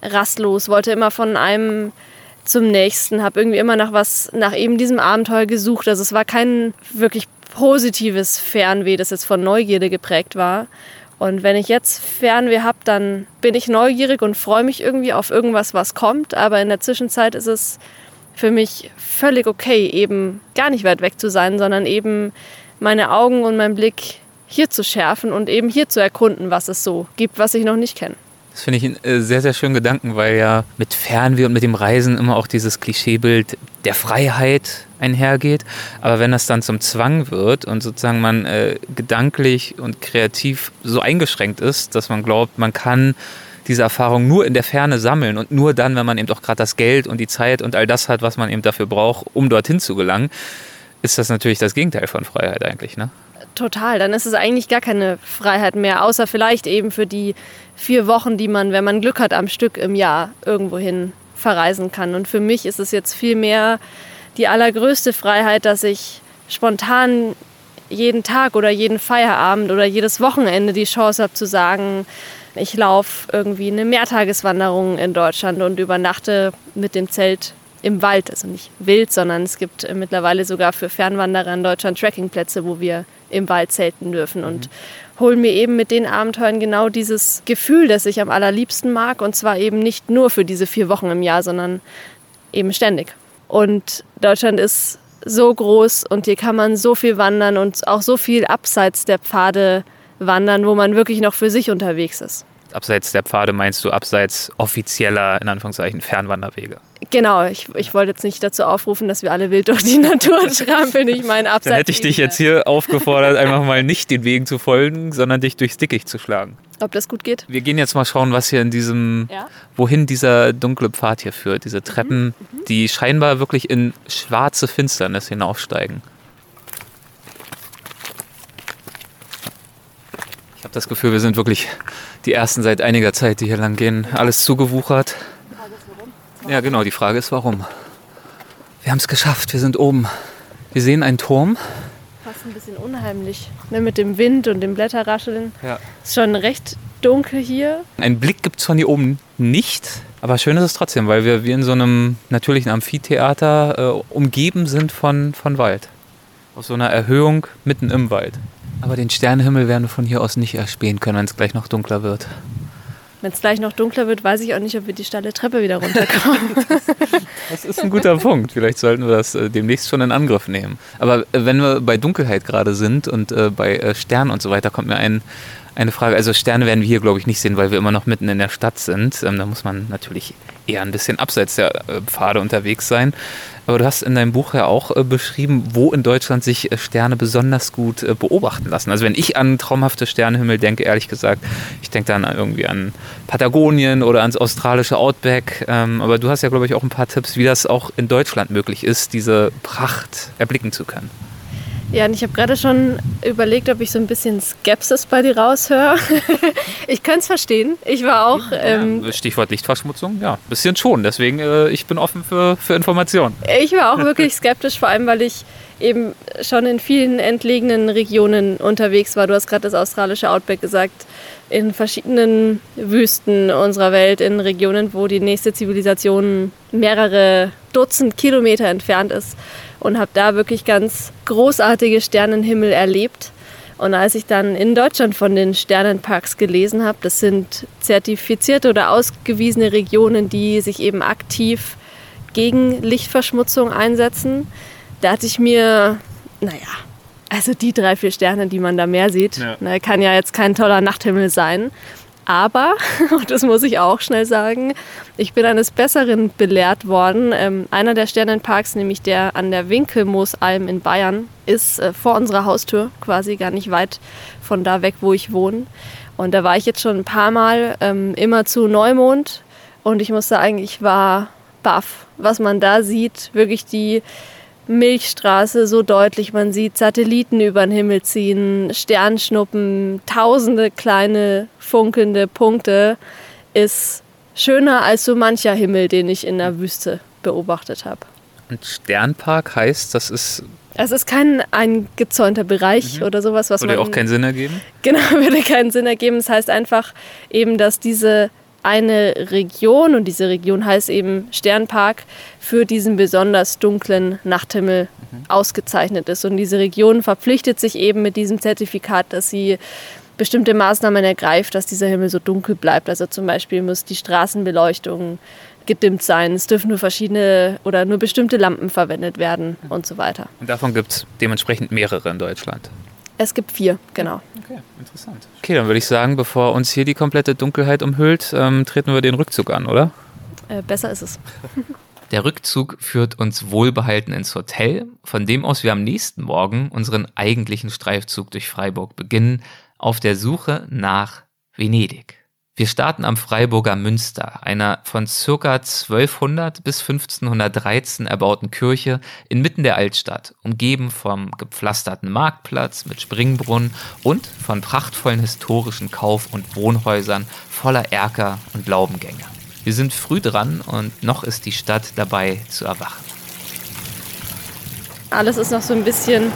rastlos, wollte immer von einem zum nächsten, habe irgendwie immer nach was, nach eben diesem Abenteuer gesucht. Also es war kein wirklich positives Fernweh, das jetzt von Neugierde geprägt war. Und wenn ich jetzt Fernweh habe, dann bin ich neugierig und freue mich irgendwie auf irgendwas, was kommt. Aber in der Zwischenzeit ist es für mich völlig okay, eben gar nicht weit weg zu sein, sondern eben meine Augen und mein Blick hier zu schärfen und eben hier zu erkunden, was es so gibt, was ich noch nicht kenne. Das finde ich einen sehr, sehr schönen Gedanken, weil ja mit Fernweh und mit dem Reisen immer auch dieses Klischeebild der Freiheit einhergeht. Aber wenn das dann zum Zwang wird und sozusagen man äh, gedanklich und kreativ so eingeschränkt ist, dass man glaubt, man kann diese Erfahrung nur in der Ferne sammeln und nur dann, wenn man eben auch gerade das Geld und die Zeit und all das hat, was man eben dafür braucht, um dorthin zu gelangen, ist das natürlich das Gegenteil von Freiheit eigentlich, ne? Total, dann ist es eigentlich gar keine Freiheit mehr, außer vielleicht eben für die vier Wochen, die man, wenn man Glück hat, am Stück im Jahr irgendwohin verreisen kann. Und für mich ist es jetzt vielmehr die allergrößte Freiheit, dass ich spontan jeden Tag oder jeden Feierabend oder jedes Wochenende die Chance habe zu sagen, ich laufe irgendwie eine Mehrtageswanderung in Deutschland und übernachte mit dem Zelt im Wald, also nicht wild, sondern es gibt mittlerweile sogar für Fernwanderer in Deutschland Trekkingplätze, wo wir im Wald zelten dürfen und mhm. holen mir eben mit den Abenteuern genau dieses Gefühl, das ich am allerliebsten mag und zwar eben nicht nur für diese vier Wochen im Jahr, sondern eben ständig. Und Deutschland ist so groß und hier kann man so viel wandern und auch so viel abseits der Pfade wandern, wo man wirklich noch für sich unterwegs ist. Abseits der Pfade meinst du abseits offizieller, in Anführungszeichen, Fernwanderwege? Genau, ich, ich wollte jetzt nicht dazu aufrufen, dass wir alle wild durch die Natur trampeln. Ich meine, abseits. Dann hätte ich dich jetzt hier aufgefordert, einfach mal nicht den Wegen zu folgen, sondern dich durchs Dickicht zu schlagen. Ob das gut geht? Wir gehen jetzt mal schauen, was hier in diesem, ja? wohin dieser dunkle Pfad hier führt. Diese Treppen, mhm. Mhm. die scheinbar wirklich in schwarze Finsternis hinaufsteigen. Ich habe das Gefühl, wir sind wirklich die ersten seit einiger Zeit, die hier lang gehen. Alles zugewuchert. Ja, genau, die Frage ist, warum? Wir haben es geschafft, wir sind oben. Wir sehen einen Turm. Fast ein bisschen unheimlich, ne, mit dem Wind und dem Blätterrascheln. Ja. Ist schon recht dunkel hier. Ein Blick gibt es von hier oben nicht, aber schön ist es trotzdem, weil wir, wir in so einem natürlichen Amphitheater äh, umgeben sind von, von Wald. Auf so einer Erhöhung mitten im Wald. Aber den Sternenhimmel werden wir von hier aus nicht erspähen können, wenn es gleich noch dunkler wird. Wenn es gleich noch dunkler wird, weiß ich auch nicht, ob wir die steile Treppe wieder runterkommen. das, das ist ein guter Punkt. Vielleicht sollten wir das äh, demnächst schon in Angriff nehmen. Aber äh, wenn wir bei Dunkelheit gerade sind und äh, bei äh, Sternen und so weiter, kommt mir ein, eine Frage. Also Sterne werden wir hier, glaube ich, nicht sehen, weil wir immer noch mitten in der Stadt sind. Ähm, da muss man natürlich eher ein bisschen abseits der äh, Pfade unterwegs sein. Aber du hast in deinem Buch ja auch äh, beschrieben, wo in Deutschland sich äh, Sterne besonders gut äh, beobachten lassen. Also wenn ich an traumhafte Sternenhimmel denke, ehrlich gesagt, ich denke dann irgendwie an Patagonien oder ans australische Outback. Ähm, aber du hast ja, glaube ich, auch ein paar Tipps, wie das auch in Deutschland möglich ist, diese Pracht erblicken zu können. Ja, und ich habe gerade schon überlegt, ob ich so ein bisschen Skepsis bei dir raushöre. Ich kann es verstehen. Ich war auch... Ähm, ja, Stichwort Lichtverschmutzung, ja, ein bisschen schon. Deswegen, äh, ich bin offen für, für Informationen. Ich war auch wirklich skeptisch, vor allem, weil ich eben schon in vielen entlegenen Regionen unterwegs war. Du hast gerade das australische Outback gesagt. In verschiedenen Wüsten unserer Welt, in Regionen, wo die nächste Zivilisation mehrere Dutzend Kilometer entfernt ist. Und habe da wirklich ganz großartige Sternenhimmel erlebt. Und als ich dann in Deutschland von den Sternenparks gelesen habe, das sind zertifizierte oder ausgewiesene Regionen, die sich eben aktiv gegen Lichtverschmutzung einsetzen, da hatte ich mir, naja, also die drei, vier Sterne, die man da mehr sieht, ja. Ne, kann ja jetzt kein toller Nachthimmel sein. Aber, und das muss ich auch schnell sagen, ich bin eines Besseren belehrt worden. Ähm, einer der Sternenparks, nämlich der an der Winkelmoosalm in Bayern, ist äh, vor unserer Haustür, quasi gar nicht weit von da weg, wo ich wohne. Und da war ich jetzt schon ein paar Mal, ähm, immer zu Neumond. Und ich muss sagen, ich war baff, was man da sieht. Wirklich die Milchstraße so deutlich, man sieht Satelliten über den Himmel ziehen, Sternschnuppen, tausende kleine funkelnde Punkte, ist schöner als so mancher Himmel, den ich in der Wüste beobachtet habe. Und Sternpark heißt, das ist... Es ist kein eingezäunter Bereich mhm. oder sowas, was würde man... Würde auch keinen Sinn ergeben? Genau, würde keinen Sinn ergeben. Das heißt einfach eben, dass diese... eine Region, und diese Region heißt eben Sternpark, für diesen besonders dunklen Nachthimmel mhm. ausgezeichnet ist. Und diese Region verpflichtet sich eben mit diesem Zertifikat, dass sie bestimmte Maßnahmen ergreift, dass dieser Himmel so dunkel bleibt. Also zum Beispiel muss die Straßenbeleuchtung gedimmt sein, es dürfen nur verschiedene oder nur bestimmte Lampen verwendet werden mhm. und so weiter. Und davon gibt es dementsprechend mehrere in Deutschland? Es gibt vier, genau. Okay, interessant. Okay, dann würde ich sagen, bevor uns hier die komplette Dunkelheit umhüllt, ähm, treten wir den Rückzug an, oder? Äh, besser ist es. Der Rückzug führt uns wohlbehalten ins Hotel, von dem aus wir am nächsten Morgen unseren eigentlichen Streifzug durch Freiburg beginnen, auf der Suche nach Venedig. Wir starten am Freiburger Münster, einer von ca. zwölfhundert bis fünfzehnhundertdreizehn erbauten Kirche inmitten der Altstadt, umgeben vom gepflasterten Marktplatz mit Springbrunnen und von prachtvollen historischen Kauf- und Wohnhäusern voller Erker und Laubengänge. Wir sind früh dran und noch ist die Stadt dabei zu erwachen. Alles ist noch so ein bisschen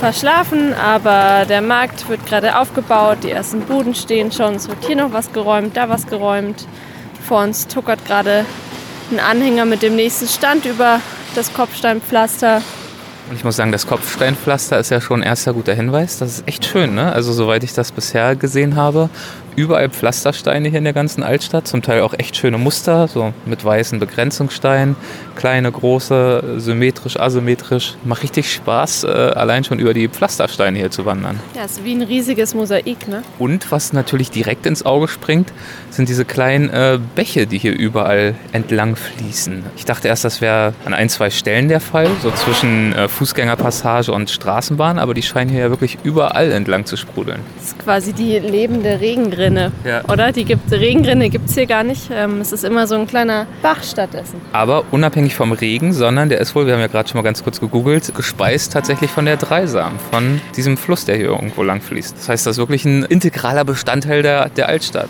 verschlafen, aber der Markt wird gerade aufgebaut, die ersten Buden stehen schon, es wird hier noch was geräumt, da was geräumt. Vor uns tuckert gerade ein Anhänger mit dem nächsten Stand über das Kopfsteinpflaster. Ich muss sagen, das Kopfsteinpflaster ist ja schon ein erster guter Hinweis. Das ist echt schön, ne? Also soweit ich das bisher gesehen habe, überall Pflastersteine hier in der ganzen Altstadt, zum Teil auch echt schöne Muster, so mit weißen Begrenzungssteinen, kleine, große, symmetrisch, asymmetrisch. Macht richtig Spaß, allein schon über die Pflastersteine hier zu wandern. Ja, ist wie ein riesiges Mosaik, ne? Und was natürlich direkt ins Auge springt, sind diese kleinen äh, Bäche, die hier überall entlang fließen. Ich dachte erst, das wäre an ein, zwei Stellen der Fall, so zwischen äh, Fußgängerpassage und Straßenbahn, aber die scheinen hier ja wirklich überall entlang zu sprudeln. Das ist quasi die lebende Regenrinne, ja. Oder? Die gibt, Regenrinne gibt es hier gar nicht. Ähm, es ist immer so ein kleiner Bach stattdessen. Aber unabhängig vom Regen, sondern der ist wohl, wir haben ja gerade schon mal ganz kurz gegoogelt, gespeist tatsächlich von der Dreisam, von diesem Fluss, der hier irgendwo lang fließt. Das heißt, das ist wirklich ein integraler Bestandteil der, der Altstadt.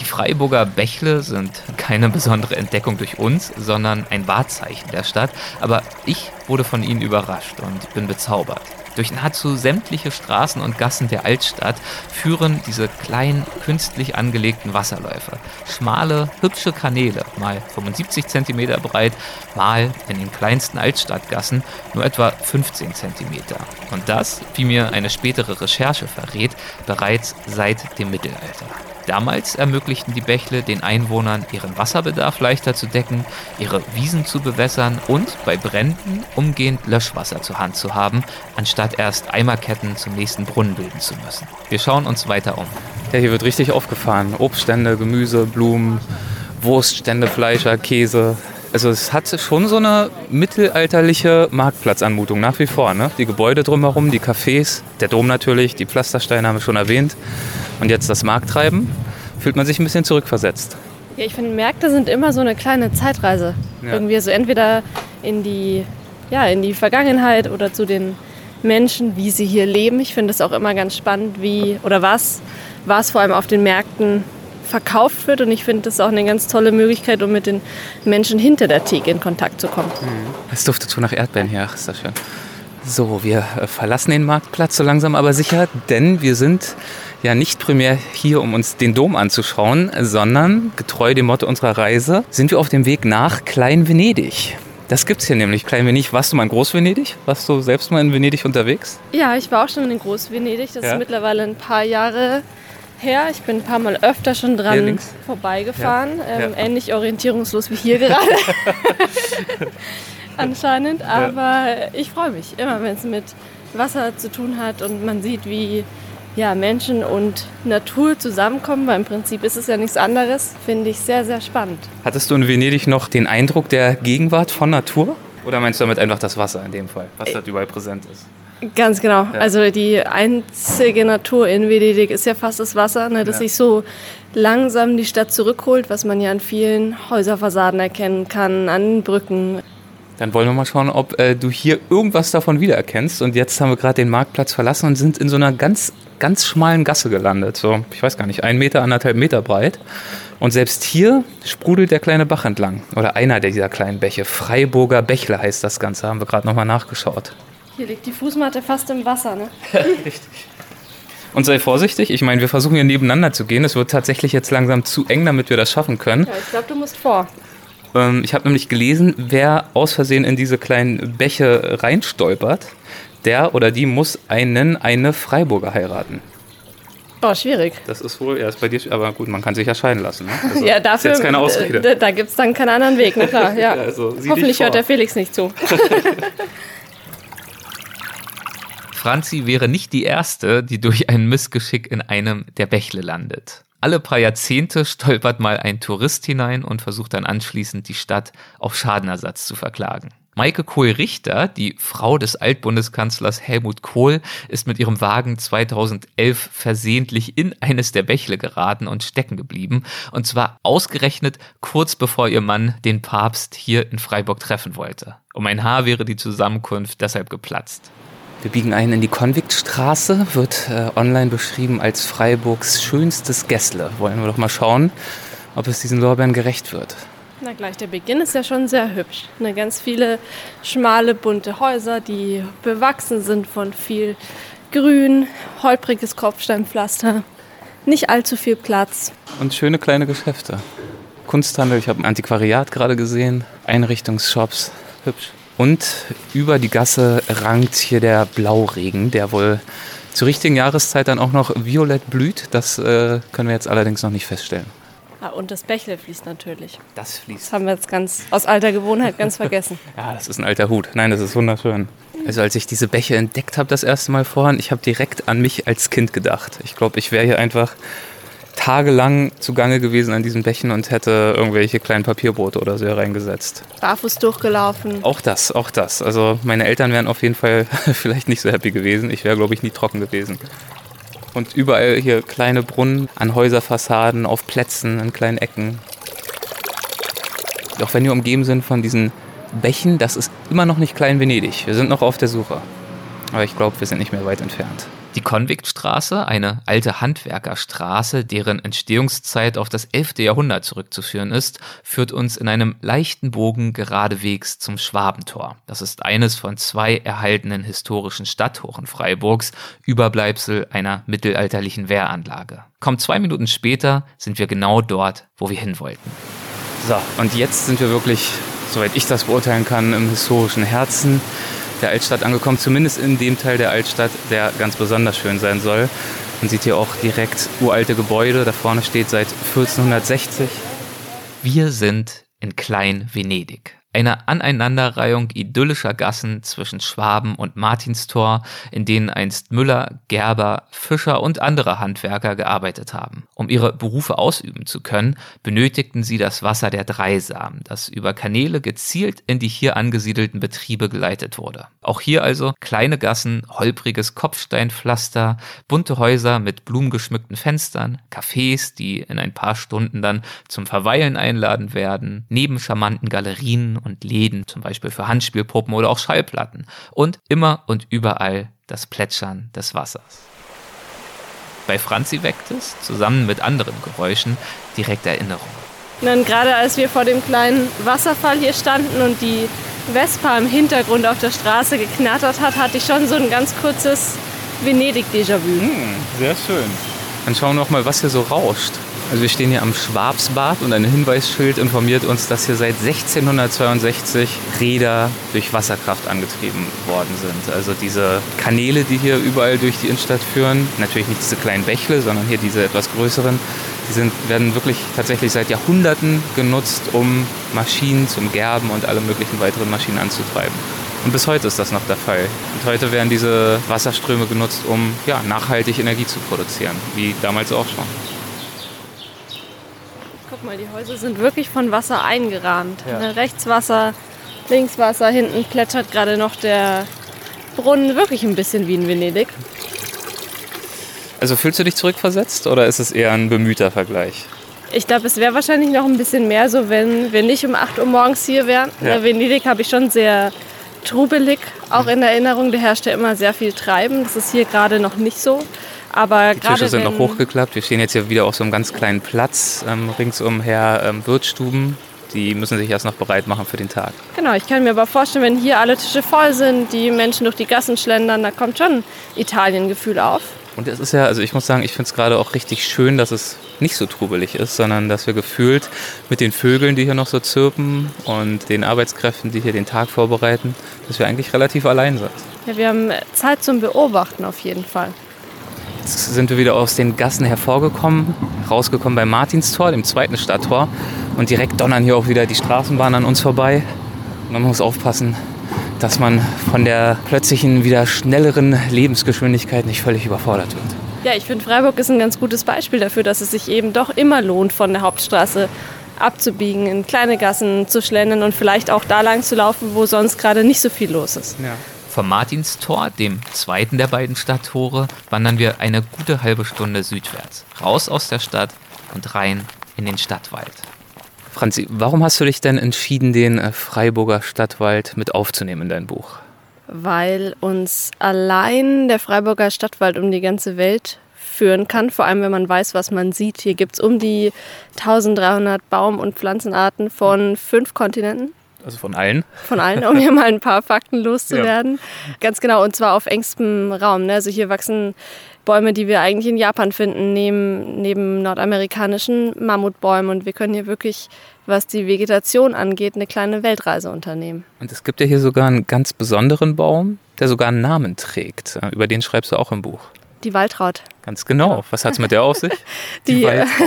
Die Freiburger Bächle sind keine besondere Entdeckung durch uns, sondern ein Wahrzeichen der Stadt. Aber ich wurde von ihnen überrascht und bin bezaubert. Durch nahezu sämtliche Straßen und Gassen der Altstadt führen diese kleinen, künstlich angelegten Wasserläufe. Schmale, hübsche Kanäle, mal fünfundsiebzig Zentimeter breit, mal in den kleinsten Altstadtgassen nur etwa fünfzehn Zentimeter. Und das, wie mir eine spätere Recherche verrät, bereits seit dem Mittelalter. Damals ermöglichten die Bächle den Einwohnern, ihren Wasserbedarf leichter zu decken, ihre Wiesen zu bewässern und bei Bränden umgehend Löschwasser zur Hand zu haben, anstatt erst Eimerketten zum nächsten Brunnen bilden zu müssen. Wir schauen uns weiter um. Ja, hier wird richtig aufgefahren. Obststände, Gemüse, Blumen, Wurststände, Fleischer, Käse. Also es hat schon so eine mittelalterliche Marktplatzanmutung nach wie vor, ne? Die Gebäude drumherum, die Cafés, der Dom natürlich, die Pflastersteine haben wir schon erwähnt. Und jetzt das Markttreiben, fühlt man sich ein bisschen zurückversetzt. Ja, ich finde, Märkte sind immer so eine kleine Zeitreise. Ja. Irgendwie so entweder in die, ja, in die Vergangenheit oder zu den Menschen, wie sie hier leben. Ich finde es auch immer ganz spannend, wie oder was, was vor allem auf den Märkten verkauft wird, und ich finde das auch eine ganz tolle Möglichkeit, um mit den Menschen hinter der Theke in Kontakt zu kommen. Es duftet schon nach Erdbeeren hier, ach, ist das schön. So, wir verlassen den Marktplatz so langsam aber sicher, denn wir sind ja nicht primär hier, um uns den Dom anzuschauen, sondern getreu dem Motto unserer Reise sind wir auf dem Weg nach Klein-Venedig. Das gibt's hier nämlich, Klein-Venedig. Warst du mal in Groß-Venedig? Warst du selbst mal in Venedig unterwegs? Ja, ich war auch schon in Groß-Venedig. Das ja. ist mittlerweile ein paar Jahre her. Ich bin ein paar Mal öfter schon dran vorbeigefahren. Ja. Ja. Ähm, ähnlich orientierungslos wie hier gerade. Anscheinend. Aber ja. ich freue mich immer, wenn es mit Wasser zu tun hat und man sieht, wie ja, Menschen und Natur zusammenkommen, weil im Prinzip ist es ja nichts anderes. Finde ich sehr, sehr spannend. Hattest du in Venedig noch den Eindruck der Gegenwart von Natur? Oder meinst du damit einfach das Wasser in dem Fall, was dort überall präsent ist? Ganz genau. Ja. Also die einzige Natur in Venedig ist ja fast das Wasser, ne, das ja. sich so langsam die Stadt zurückholt, was man ja an vielen Häuserfassaden erkennen kann, an Brücken. Dann wollen wir mal schauen, ob äh, du hier irgendwas davon wiedererkennst. Und jetzt haben wir gerade den Marktplatz verlassen und sind in so einer ganz, ganz schmalen Gasse gelandet. So, ich weiß gar nicht, ein Meter, anderthalb Meter breit. Und selbst hier sprudelt der kleine Bach entlang. Oder einer dieser kleinen Bäche. Freiburger Bächle heißt das Ganze, haben wir gerade nochmal nachgeschaut. Hier liegt die Fußmatte fast im Wasser, ne? Richtig. Und sei vorsichtig, ich meine, wir versuchen hier nebeneinander zu gehen. Es wird tatsächlich jetzt langsam zu eng, damit wir das schaffen können. Ja, ich glaube, du musst vor. Ähm, ich habe nämlich gelesen, wer aus Versehen in diese kleinen Bäche reinstolpert, der oder die muss einen, eine Freiburger heiraten. Oh, schwierig. Das ist wohl, ja, ist bei dir, aber gut, man kann sich ja scheiden lassen. Ne? Also, ja, dafür, ist jetzt keine Ausrede. Da, da gibt es dann keinen anderen Weg, na klar. Ja. Also, hoffentlich hört der Felix nicht zu. Franzi wäre nicht die Erste, die durch ein Missgeschick in einem der Bächle landet. Alle paar Jahrzehnte stolpert mal ein Tourist hinein und versucht dann anschließend die Stadt auf Schadenersatz zu verklagen. Maike Kohl-Richter, die Frau des Altbundeskanzlers Helmut Kohl, ist mit ihrem Wagen zweitausendelf versehentlich in eines der Bächle geraten und stecken geblieben. Und zwar ausgerechnet kurz bevor ihr Mann den Papst hier in Freiburg treffen wollte. Um ein Haar wäre die Zusammenkunft deshalb geplatzt. Wir biegen ein in die Konviktstraße, wird äh, online beschrieben als Freiburgs schönstes Gässle. Wollen wir doch mal schauen, ob es diesen Lorbeeren gerecht wird. Na gleich, der Beginn ist ja schon sehr hübsch. Ne, ganz viele schmale, bunte Häuser, die bewachsen sind von viel Grün, holpriges Kopfsteinpflaster, nicht allzu viel Platz. Und schöne kleine Geschäfte. Kunsthandel, ich habe ein Antiquariat gerade gesehen, Einrichtungsshops, hübsch. Und über die Gasse rankt hier der Blauregen, der wohl zur richtigen Jahreszeit dann auch noch violett blüht. Das äh, können wir jetzt allerdings noch nicht feststellen. Ah, und das Bächle fließt natürlich. Das fließt. Das haben wir jetzt ganz aus alter Gewohnheit ganz vergessen. Ja, das ist ein alter Hut. Nein, das ist wunderschön. Also als ich diese Bäche entdeckt habe das erste Mal vorhin, ich habe direkt an mich als Kind gedacht. Ich glaube, ich wäre hier einfach tagelang zugange gewesen an diesen Bächen und hätte irgendwelche kleinen Papierboote oder so reingesetzt. Barfuß durchgelaufen. Auch das, auch das. Also meine Eltern wären auf jeden Fall vielleicht nicht so happy gewesen. Ich wäre, glaube ich, nie trocken gewesen. Und überall hier kleine Brunnen an Häuserfassaden, auf Plätzen, an kleinen Ecken. Doch wenn wir umgeben sind von diesen Bächen, das ist immer noch nicht Klein-Venedig. Wir sind noch auf der Suche. Aber ich glaube, wir sind nicht mehr weit entfernt. Die Konviktstraße, eine alte Handwerkerstraße, deren Entstehungszeit auf das elfte Jahrhundert zurückzuführen ist, führt uns in einem leichten Bogen geradewegs zum Schwabentor. Das ist eines von zwei erhaltenen historischen Stadttoren Freiburgs, Überbleibsel einer mittelalterlichen Wehranlage. Kaum zwei Minuten später sind wir genau dort, wo wir hin wollten. So, und jetzt sind wir wirklich, soweit ich das beurteilen kann, im historischen Herzen der Altstadt angekommen, zumindest in dem Teil der Altstadt, der ganz besonders schön sein soll. Man sieht hier auch direkt uralte Gebäude, da vorne steht seit vierzehnhundertsechzig. Wir sind in Klein-Venedig, einer Aneinanderreihung idyllischer Gassen zwischen Schwaben und Martinstor, in denen einst Müller, Gerber, Fischer und andere Handwerker gearbeitet haben. Um ihre Berufe ausüben zu können, benötigten sie das Wasser der Dreisam, das über Kanäle gezielt in die hier angesiedelten Betriebe geleitet wurde. Auch hier also kleine Gassen, holpriges Kopfsteinpflaster, bunte Häuser mit blumengeschmückten Fenstern, Cafés, die in ein paar Stunden dann zum Verweilen einladen werden, neben charmanten Galerien und Läden, zum Beispiel für Handspielpuppen oder auch Schallplatten. Und immer und überall das Plätschern des Wassers. Bei Franzi weckt es, zusammen mit anderen Geräuschen, direkt Erinnerung. Und dann gerade als wir vor dem kleinen Wasserfall hier standen und die Vespa im Hintergrund auf der Straße geknattert hat, hatte ich schon so ein ganz kurzes Venedig-Déjà-vu. Hm, sehr schön. Dann schauen wir noch mal, was hier so rauscht. Also wir stehen hier am Schwabsbad und ein Hinweisschild informiert uns, dass hier seit sechzehnhundertzweiundsechzig Räder durch Wasserkraft angetrieben worden sind. Also diese Kanäle, die hier überall durch die Innenstadt führen, natürlich nicht diese kleinen Bächle, sondern hier diese etwas größeren, die sind, werden wirklich tatsächlich seit Jahrhunderten genutzt, um Maschinen zum Gerben und alle möglichen weiteren Maschinen anzutreiben. Und bis heute ist das noch der Fall. Und heute werden diese Wasserströme genutzt, um ja, nachhaltig Energie zu produzieren, wie damals auch schon. Mal, die Häuser sind wirklich von Wasser eingerahmt. Ja. Rechts Wasser, links Wasser, hinten plätschert gerade noch der Brunnen, wirklich ein bisschen wie in Venedig. Also fühlst du dich zurückversetzt oder ist es eher ein bemühter Vergleich? Ich glaube, es wäre wahrscheinlich noch ein bisschen mehr so, wenn wir nicht um acht Uhr morgens hier wären. Ja. Venedig habe ich schon sehr trubelig, auch in Erinnerung, da herrscht ja immer sehr viel Treiben. Das ist hier gerade noch nicht so. Aber die Tische sind noch hochgeklappt. Wir stehen jetzt hier wieder auf so einem ganz kleinen Platz, ähm, ringsumher ähm, Wirtsstuben. Die müssen sich erst noch bereit machen für den Tag. Genau, ich kann mir aber vorstellen, wenn hier alle Tische voll sind, die Menschen durch die Gassen schlendern, da kommt schon Italien-Gefühl auf. Und es ist ja, also ich muss sagen, ich finde es gerade auch richtig schön, dass es nicht so trubelig ist, sondern dass wir gefühlt mit den Vögeln, die hier noch so zirpen und den Arbeitskräften, die hier den Tag vorbereiten, dass wir eigentlich relativ allein sind. Ja, wir haben Zeit zum Beobachten auf jeden Fall. Jetzt sind wir wieder aus den Gassen hervorgekommen, rausgekommen beim Martinstor, dem zweiten Stadttor. Und direkt donnern hier auch wieder die Straßenbahnen an uns vorbei. Und man muss aufpassen, dass man von der plötzlichen, wieder schnelleren Lebensgeschwindigkeit nicht völlig überfordert wird. Ja, ich finde, Freiburg ist ein ganz gutes Beispiel dafür, dass es sich eben doch immer lohnt, von der Hauptstraße abzubiegen, in kleine Gassen zu schlendern und vielleicht auch da lang zu laufen, wo sonst gerade nicht so viel los ist. Ja. Vom Martinstor, dem zweiten der beiden Stadttore, wandern wir eine gute halbe Stunde südwärts. Raus aus der Stadt und rein in den Stadtwald. Franzi, warum hast du dich denn entschieden, den Freiburger Stadtwald mit aufzunehmen in dein Buch? Weil uns allein der Freiburger Stadtwald um die ganze Welt führen kann, vor allem wenn man weiß, was man sieht. Hier gibt es um die dreizehnhundert Baum- und Pflanzenarten von fünf Kontinenten. Also von allen? Von allen, um hier mal ein paar Fakten loszuwerden. Ja. Ganz genau, und zwar auf engstem Raum. Also hier wachsen Bäume, die wir eigentlich in Japan finden, neben, neben nordamerikanischen Mammutbäumen. Und wir können hier wirklich, was die Vegetation angeht, eine kleine Weltreise unternehmen. Und es gibt ja hier sogar einen ganz besonderen Baum, der sogar einen Namen trägt. Über den schreibst du auch im Buch. Die Waltraut. Ganz genau. Was hat es mit der auf sich? Die, die Waltraut.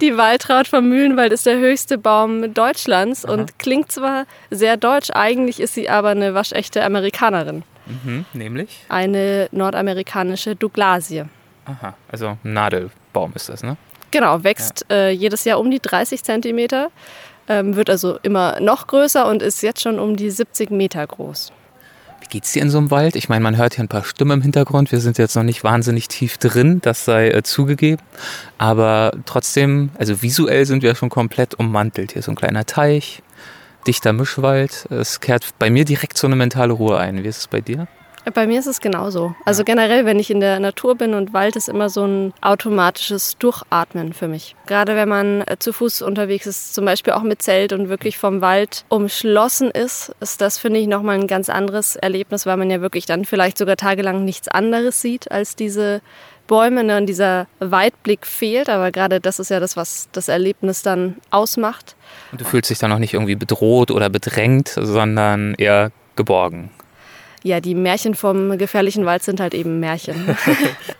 Die Waltraut vom Mühlenwald ist der höchste Baum Deutschlands. Aha. Und klingt zwar sehr deutsch, eigentlich ist sie aber eine waschechte Amerikanerin. Mhm, nämlich? Eine nordamerikanische Douglasie. Aha, also ein Nadelbaum ist das, ne? Genau, wächst ja. äh, jedes Jahr um die dreißig Zentimeter, ähm, wird also immer noch größer und ist jetzt schon um die siebzig Meter groß. Wie geht's dir in so einem Wald? Ich meine, man hört hier ein paar Stimmen im Hintergrund. Wir sind jetzt noch nicht wahnsinnig tief drin, das sei äh, zugegeben. Aber trotzdem, also visuell sind wir schon komplett ummantelt. Hier ist so ein kleiner Teich, dichter Mischwald. Es kehrt bei mir direkt so eine mentale Ruhe ein. Wie ist es bei dir? Bei mir ist es genauso. Also ja. generell, wenn ich in der Natur bin und Wald ist immer so ein automatisches Durchatmen für mich. Gerade wenn man zu Fuß unterwegs ist, zum Beispiel auch mit Zelt und wirklich vom Wald umschlossen ist, ist das, finde ich, nochmal ein ganz anderes Erlebnis, weil man ja wirklich dann vielleicht sogar tagelang nichts anderes sieht als diese Bäume, ne? Und dieser Weitblick fehlt, aber gerade das ist ja das, was das Erlebnis dann ausmacht. Und du fühlst dich dann auch nicht irgendwie bedroht oder bedrängt, sondern eher geborgen. Ja, die Märchen vom gefährlichen Wald sind halt eben Märchen.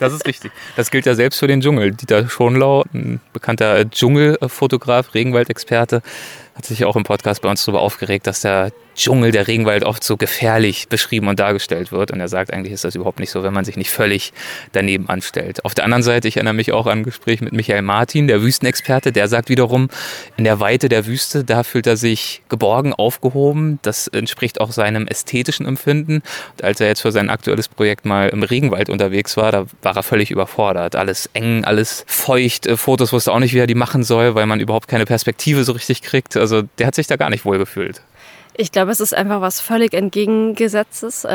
Das ist richtig. Das gilt ja selbst für den Dschungel. Dieter Schonlau, ein bekannter Dschungelfotograf, Regenwaldexperte, hat sich auch im Podcast bei uns darüber aufgeregt, dass der Dschungel, der Regenwald oft so gefährlich beschrieben und dargestellt wird. Und er sagt, eigentlich ist das überhaupt nicht so, wenn man sich nicht völlig daneben anstellt. Auf der anderen Seite, ich erinnere mich auch an ein Gespräch mit Michael Martin, der Wüstenexperte, der sagt wiederum, in der Weite der Wüste, da fühlt er sich geborgen, aufgehoben. Das entspricht auch seinem ästhetischen Empfinden. Und als er jetzt für sein aktuelles Projekt mal im Regenwald unterwegs war, da war er völlig überfordert. Alles eng, alles feucht. Fotos wusste auch nicht, wie er die machen soll, weil man überhaupt keine Perspektive so richtig kriegt. Also der hat sich da gar nicht wohl gefühlt. Ich glaube, es ist einfach was völlig Entgegengesetztes.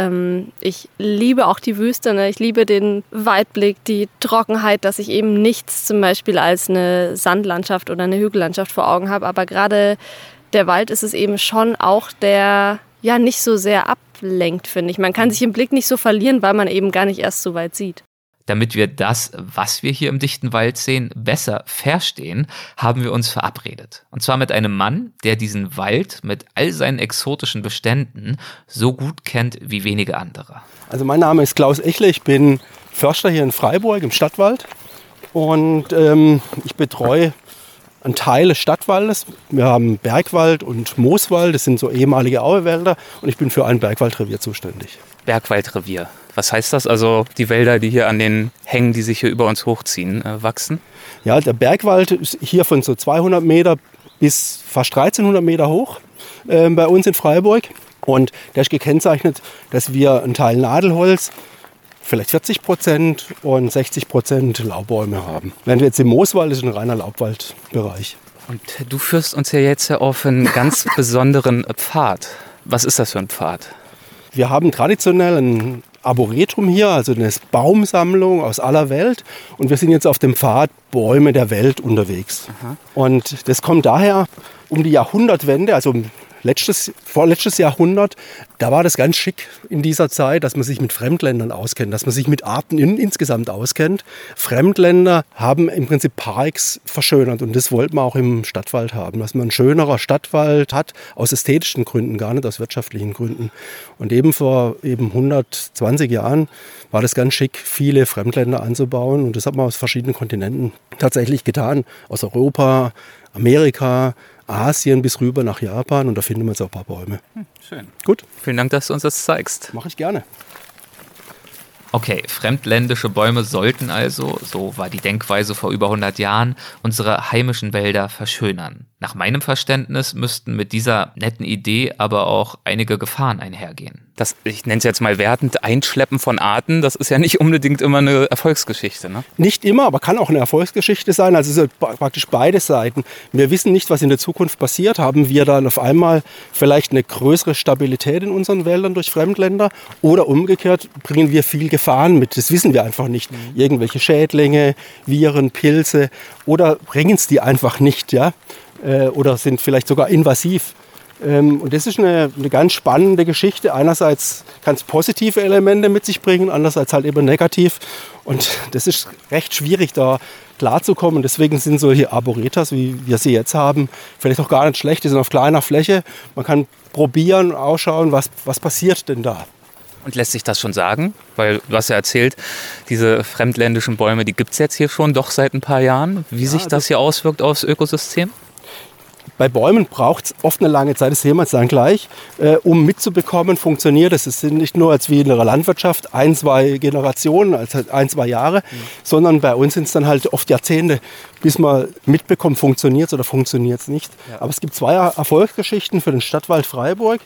Ich liebe auch die Wüste. Ich liebe den Weitblick, die Trockenheit, dass ich eben nichts zum Beispiel als eine Sandlandschaft oder eine Hügellandschaft vor Augen habe. Aber gerade der Wald ist es eben schon auch, der ja nicht so sehr ablenkt, finde ich. Man kann sich im Blick nicht so verlieren, weil man eben gar nicht erst so weit sieht. Damit wir das, was wir hier im dichten Wald sehen, besser verstehen, haben wir uns verabredet. Und zwar mit einem Mann, der diesen Wald mit all seinen exotischen Beständen so gut kennt wie wenige andere. Also mein Name ist Klaus Echle, ich bin Förster hier in Freiburg im Stadtwald. Und ähm, ich betreue einen Teil des Stadtwaldes. Wir haben Bergwald und Mooswald, das sind so ehemalige Auwälder. Und ich bin für ein Bergwaldrevier zuständig. Bergwaldrevier. Was heißt das? Also die Wälder, die hier an den Hängen, die sich hier über uns hochziehen, wachsen? Ja, der Bergwald ist hier von so zweihundert Meter bis fast dreizehnhundert Meter hoch äh, bei uns in Freiburg. Und der ist gekennzeichnet, dass wir einen Teil Nadelholz, vielleicht vierzig Prozent und sechzig Prozent Laubbäume haben. Während wir jetzt im Mooswald, das ist ein reiner Laubwaldbereich. Und du führst uns ja jetzt auf einen ganz besonderen Pfad. Was ist das für ein Pfad? Wir haben traditionell einen Arboretum hier, also eine Baumsammlung aus aller Welt. Und wir sind jetzt auf dem Pfad Bäume der Welt unterwegs. Aha. Und das kommt daher, um die Jahrhundertwende, also letztes, vorletztes Jahrhundert, da war das ganz schick in dieser Zeit, dass man sich mit Fremdländern auskennt, dass man sich mit Arten in, insgesamt auskennt. Fremdländer haben im Prinzip Parks verschönert und das wollte man auch im Stadtwald haben, dass man ein schönerer Stadtwald hat, aus ästhetischen Gründen, gar nicht aus wirtschaftlichen Gründen. Und eben vor eben hundertzwanzig Jahren war das ganz schick, viele Fremdländer anzubauen und das hat man aus verschiedenen Kontinenten tatsächlich getan, aus Europa, Amerika, Asien bis rüber nach Japan und da finden wir jetzt auch ein paar Bäume. Hm, schön. Gut. Vielen Dank, dass du uns das zeigst. Mache ich gerne. Okay, fremdländische Bäume sollten also, so war die Denkweise vor über hundert Jahren, unsere heimischen Wälder verschönern. Nach meinem Verständnis müssten mit dieser netten Idee aber auch einige Gefahren einhergehen. Das, ich nenne es jetzt mal wertend, Einschleppen von Arten, das ist ja nicht unbedingt immer eine Erfolgsgeschichte, ne? Nicht immer, aber kann auch eine Erfolgsgeschichte sein. Also es ist praktisch beide Seiten. Wir wissen nicht, was in der Zukunft passiert. Haben wir dann auf einmal vielleicht eine größere Stabilität in unseren Wäldern durch Fremdländer? Oder umgekehrt bringen wir viel Gefahren mit? Das wissen wir einfach nicht. Irgendwelche Schädlinge, Viren, Pilze oder bringen es die einfach nicht, ja? Oder sind vielleicht sogar invasiv. Und das ist eine, eine ganz spannende Geschichte. Einerseits kann es positive Elemente mit sich bringen, andererseits halt eben negativ. Und das ist recht schwierig, da klarzukommen. Deswegen sind solche Arboretas, wie wir sie jetzt haben, vielleicht auch gar nicht schlecht. Die sind auf kleiner Fläche. Man kann probieren und ausschauen, was, was passiert denn da. Und lässt sich das schon sagen? Weil du hast ja erzählt, diese fremdländischen Bäume, die gibt es jetzt hier schon doch seit ein paar Jahren. Wie ja, sich das, das hier auswirkt aufs Ökosystem? Bei Bäumen braucht es oft eine lange Zeit, das sehen wir jetzt dann gleich, äh, um mitzubekommen, funktioniert es. Es sind nicht nur als wie in der Landwirtschaft ein, zwei Generationen, also ein, zwei Jahre, mhm. sondern bei uns sind es dann halt oft Jahrzehnte, bis man mitbekommt, funktioniert es oder funktioniert es nicht. Ja. Aber es gibt zwei Erfolgsgeschichten für den Stadtwald Freiburg.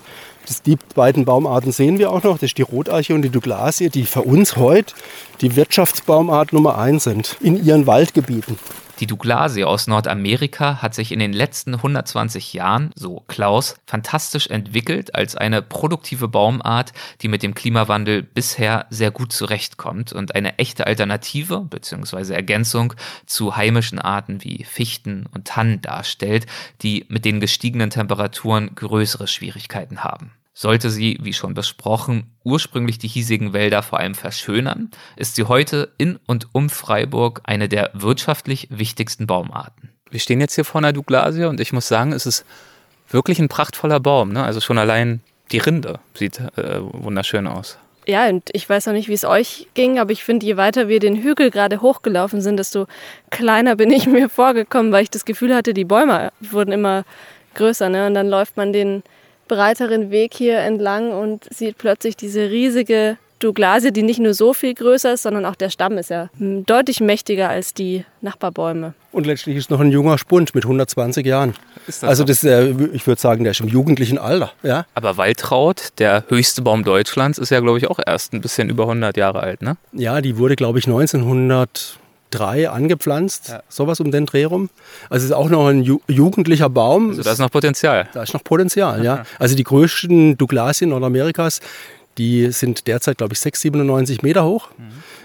Das, die beiden Baumarten sehen wir auch noch, das ist die Rotarche und die Douglasie, die für uns heute die Wirtschaftsbaumart Nummer eins sind in ihren Waldgebieten. Die Douglasie aus Nordamerika hat sich in den letzten hundertzwanzig Jahren, so Klaus, fantastisch entwickelt als eine produktive Baumart, die mit dem Klimawandel bisher sehr gut zurechtkommt und eine echte Alternative bzw. Ergänzung zu heimischen Arten wie Fichten und Tannen darstellt, die mit den gestiegenen Temperaturen größere Schwierigkeiten haben. Sollte sie, wie schon besprochen, ursprünglich die hiesigen Wälder vor allem verschönern, ist sie heute in und um Freiburg eine der wirtschaftlich wichtigsten Baumarten. Wir stehen jetzt hier vor einer Douglasie und ich muss sagen, es ist wirklich ein prachtvoller Baum, ne? Also schon allein die Rinde sieht äh, wunderschön aus. Ja, und ich weiß noch nicht, wie es euch ging, aber ich finde, je weiter wir den Hügel gerade hochgelaufen sind, desto kleiner bin ich mir vorgekommen, weil ich das Gefühl hatte, die Bäume wurden immer größer, ne? Und dann läuft man den breiteren Weg hier entlang und sieht plötzlich diese riesige Douglasie, die nicht nur so viel größer ist, sondern auch der Stamm ist ja deutlich mächtiger als die Nachbarbäume. Und letztlich ist noch ein junger Spund mit hundertzwanzig Jahren. Ist das also das, äh, ich würde sagen, der ist im jugendlichen Alter. Ja? Aber Waltraut, der höchste Baum Deutschlands, ist ja, glaube ich, auch erst ein bisschen über hundert Jahre alt, ne? Ja, die wurde, glaube ich, neunzehnhundertdrei angepflanzt, ja. Sowas um den Dreh rum. Also es ist auch noch ein ju- jugendlicher Baum. Also da ist noch Potenzial. Da ist noch Potenzial, ja. Also die größten Douglasien Nordamerikas, die sind derzeit, glaube ich, sechshundertsiebenundneunzig Meter hoch,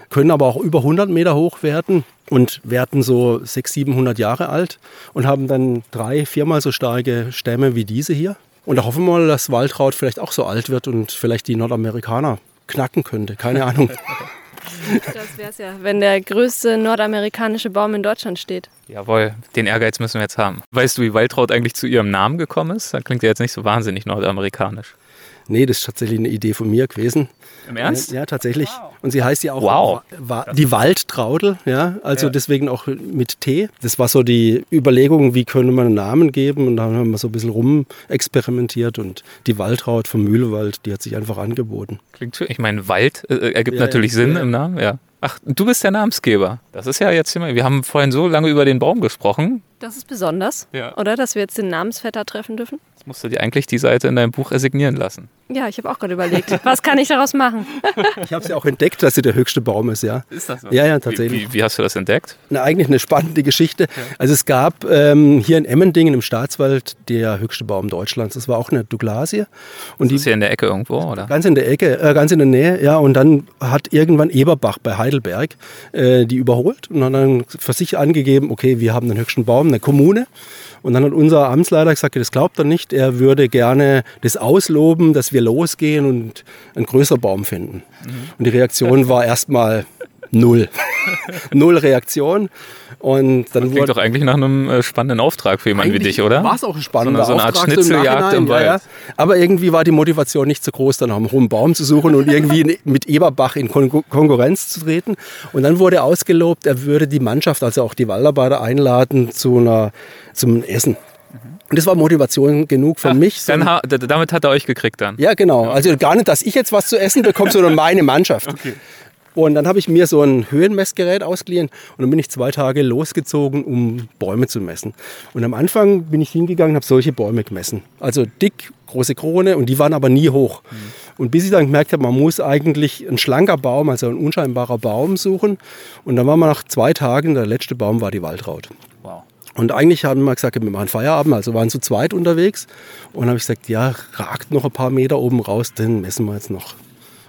können aber auch über hundert Meter hoch werden und werden so sechshundert, siebenhundert Jahre alt und haben dann drei-, viermal so starke Stämme wie diese hier. Und da hoffen wir mal, dass Waltraut vielleicht auch so alt wird und vielleicht die Nordamerikaner knacken könnte. Keine Ahnung. Das wäre es ja, wenn der größte nordamerikanische Baum in Deutschland steht. Jawohl, den Ehrgeiz müssen wir jetzt haben. Weißt du, wie Waltraut eigentlich zu ihrem Namen gekommen ist? Das klingt ja jetzt nicht so wahnsinnig nordamerikanisch. Nee, das ist tatsächlich eine Idee von mir gewesen. Im Ernst? Ja, tatsächlich. Wow. Und sie heißt ja auch wow. Wa- Wa- die Waldtraudel, ja, also ja. Deswegen auch mit T. Das war so die Überlegung, wie können wir einen Namen geben, und da haben wir so ein bisschen rumexperimentiert und die Waltraut vom Mühlenwald, die hat sich einfach angeboten. Klingt schön. Ich meine, Wald äh, ergibt ja, natürlich ja, Sinn ja. Im Namen, ja. Ach, du bist der Namensgeber. Das ist ja jetzt immer. Wir haben vorhin so lange über den Baum gesprochen. Das ist besonders, ja. Oder? Dass wir jetzt den Namensvetter treffen dürfen. Jetzt musst du dir eigentlich die Seite in deinem Buch resignieren lassen. Ja, ich habe auch gerade überlegt, was kann ich daraus machen? Ich habe es ja auch entdeckt, dass sie der höchste Baum ist, ja. Ist das so? Ja, ja, tatsächlich. Wie, wie, wie hast du das entdeckt? Na, eigentlich eine spannende Geschichte. Ja. Also es gab ähm, hier in Emmendingen im Schwarzwald der höchste Baum Deutschlands. Das war auch eine Douglasie. Und das ist die, hier in der Ecke irgendwo, oder? Ganz in der Ecke, äh, ganz in der Nähe, ja. Und dann hat irgendwann Eberbach bei Heidelberg äh, die überholt und hat dann für sich angegeben, okay, wir haben den höchsten Baum, eine Kommune. Und dann hat unser Amtsleiter gesagt, das glaubt er nicht, er würde gerne das ausloben, dass wir losgehen und einen größeren Baum finden. Mhm. Und die Reaktion war erstmal null. null Reaktion. Und dann das klingt doch eigentlich nach einem äh, spannenden Auftrag für jemanden wie dich, oder? War es auch ein spannender so eine, so eine Auftrag. Art Schnitzeljagd im Wald. Ja, ja. Aber irgendwie war die Motivation nicht so groß, dann einen hohen Baum zu suchen und irgendwie mit Eberbach in Kon- Konkurrenz zu treten. Und dann wurde ausgelobt, er würde die Mannschaft, also auch die Waldarbeiter, einladen zu einer, zum Essen. Und das war Motivation genug für Ach, mich. Dann ha- damit hat er euch gekriegt dann? Ja, genau. Also gar nicht, dass ich jetzt was zu essen bekomme, sondern meine Mannschaft. Okay. Und dann habe ich mir so ein Höhenmessgerät ausgeliehen und dann bin ich zwei Tage losgezogen, um Bäume zu messen. Und am Anfang bin ich hingegangen und habe solche Bäume gemessen. Also dick, große Krone, und die waren aber nie hoch. Mhm. Und bis ich dann gemerkt habe, man muss eigentlich einen schlanker Baum, also ein unscheinbarer Baum suchen. Und dann waren wir nach zwei Tagen, der letzte Baum war die Waltraut. Wow. Und eigentlich haben wir gesagt, wir machen Feierabend, also waren zu zweit unterwegs. Und dann habe ich gesagt, ja, ragt noch ein paar Meter oben raus, den messen wir jetzt noch.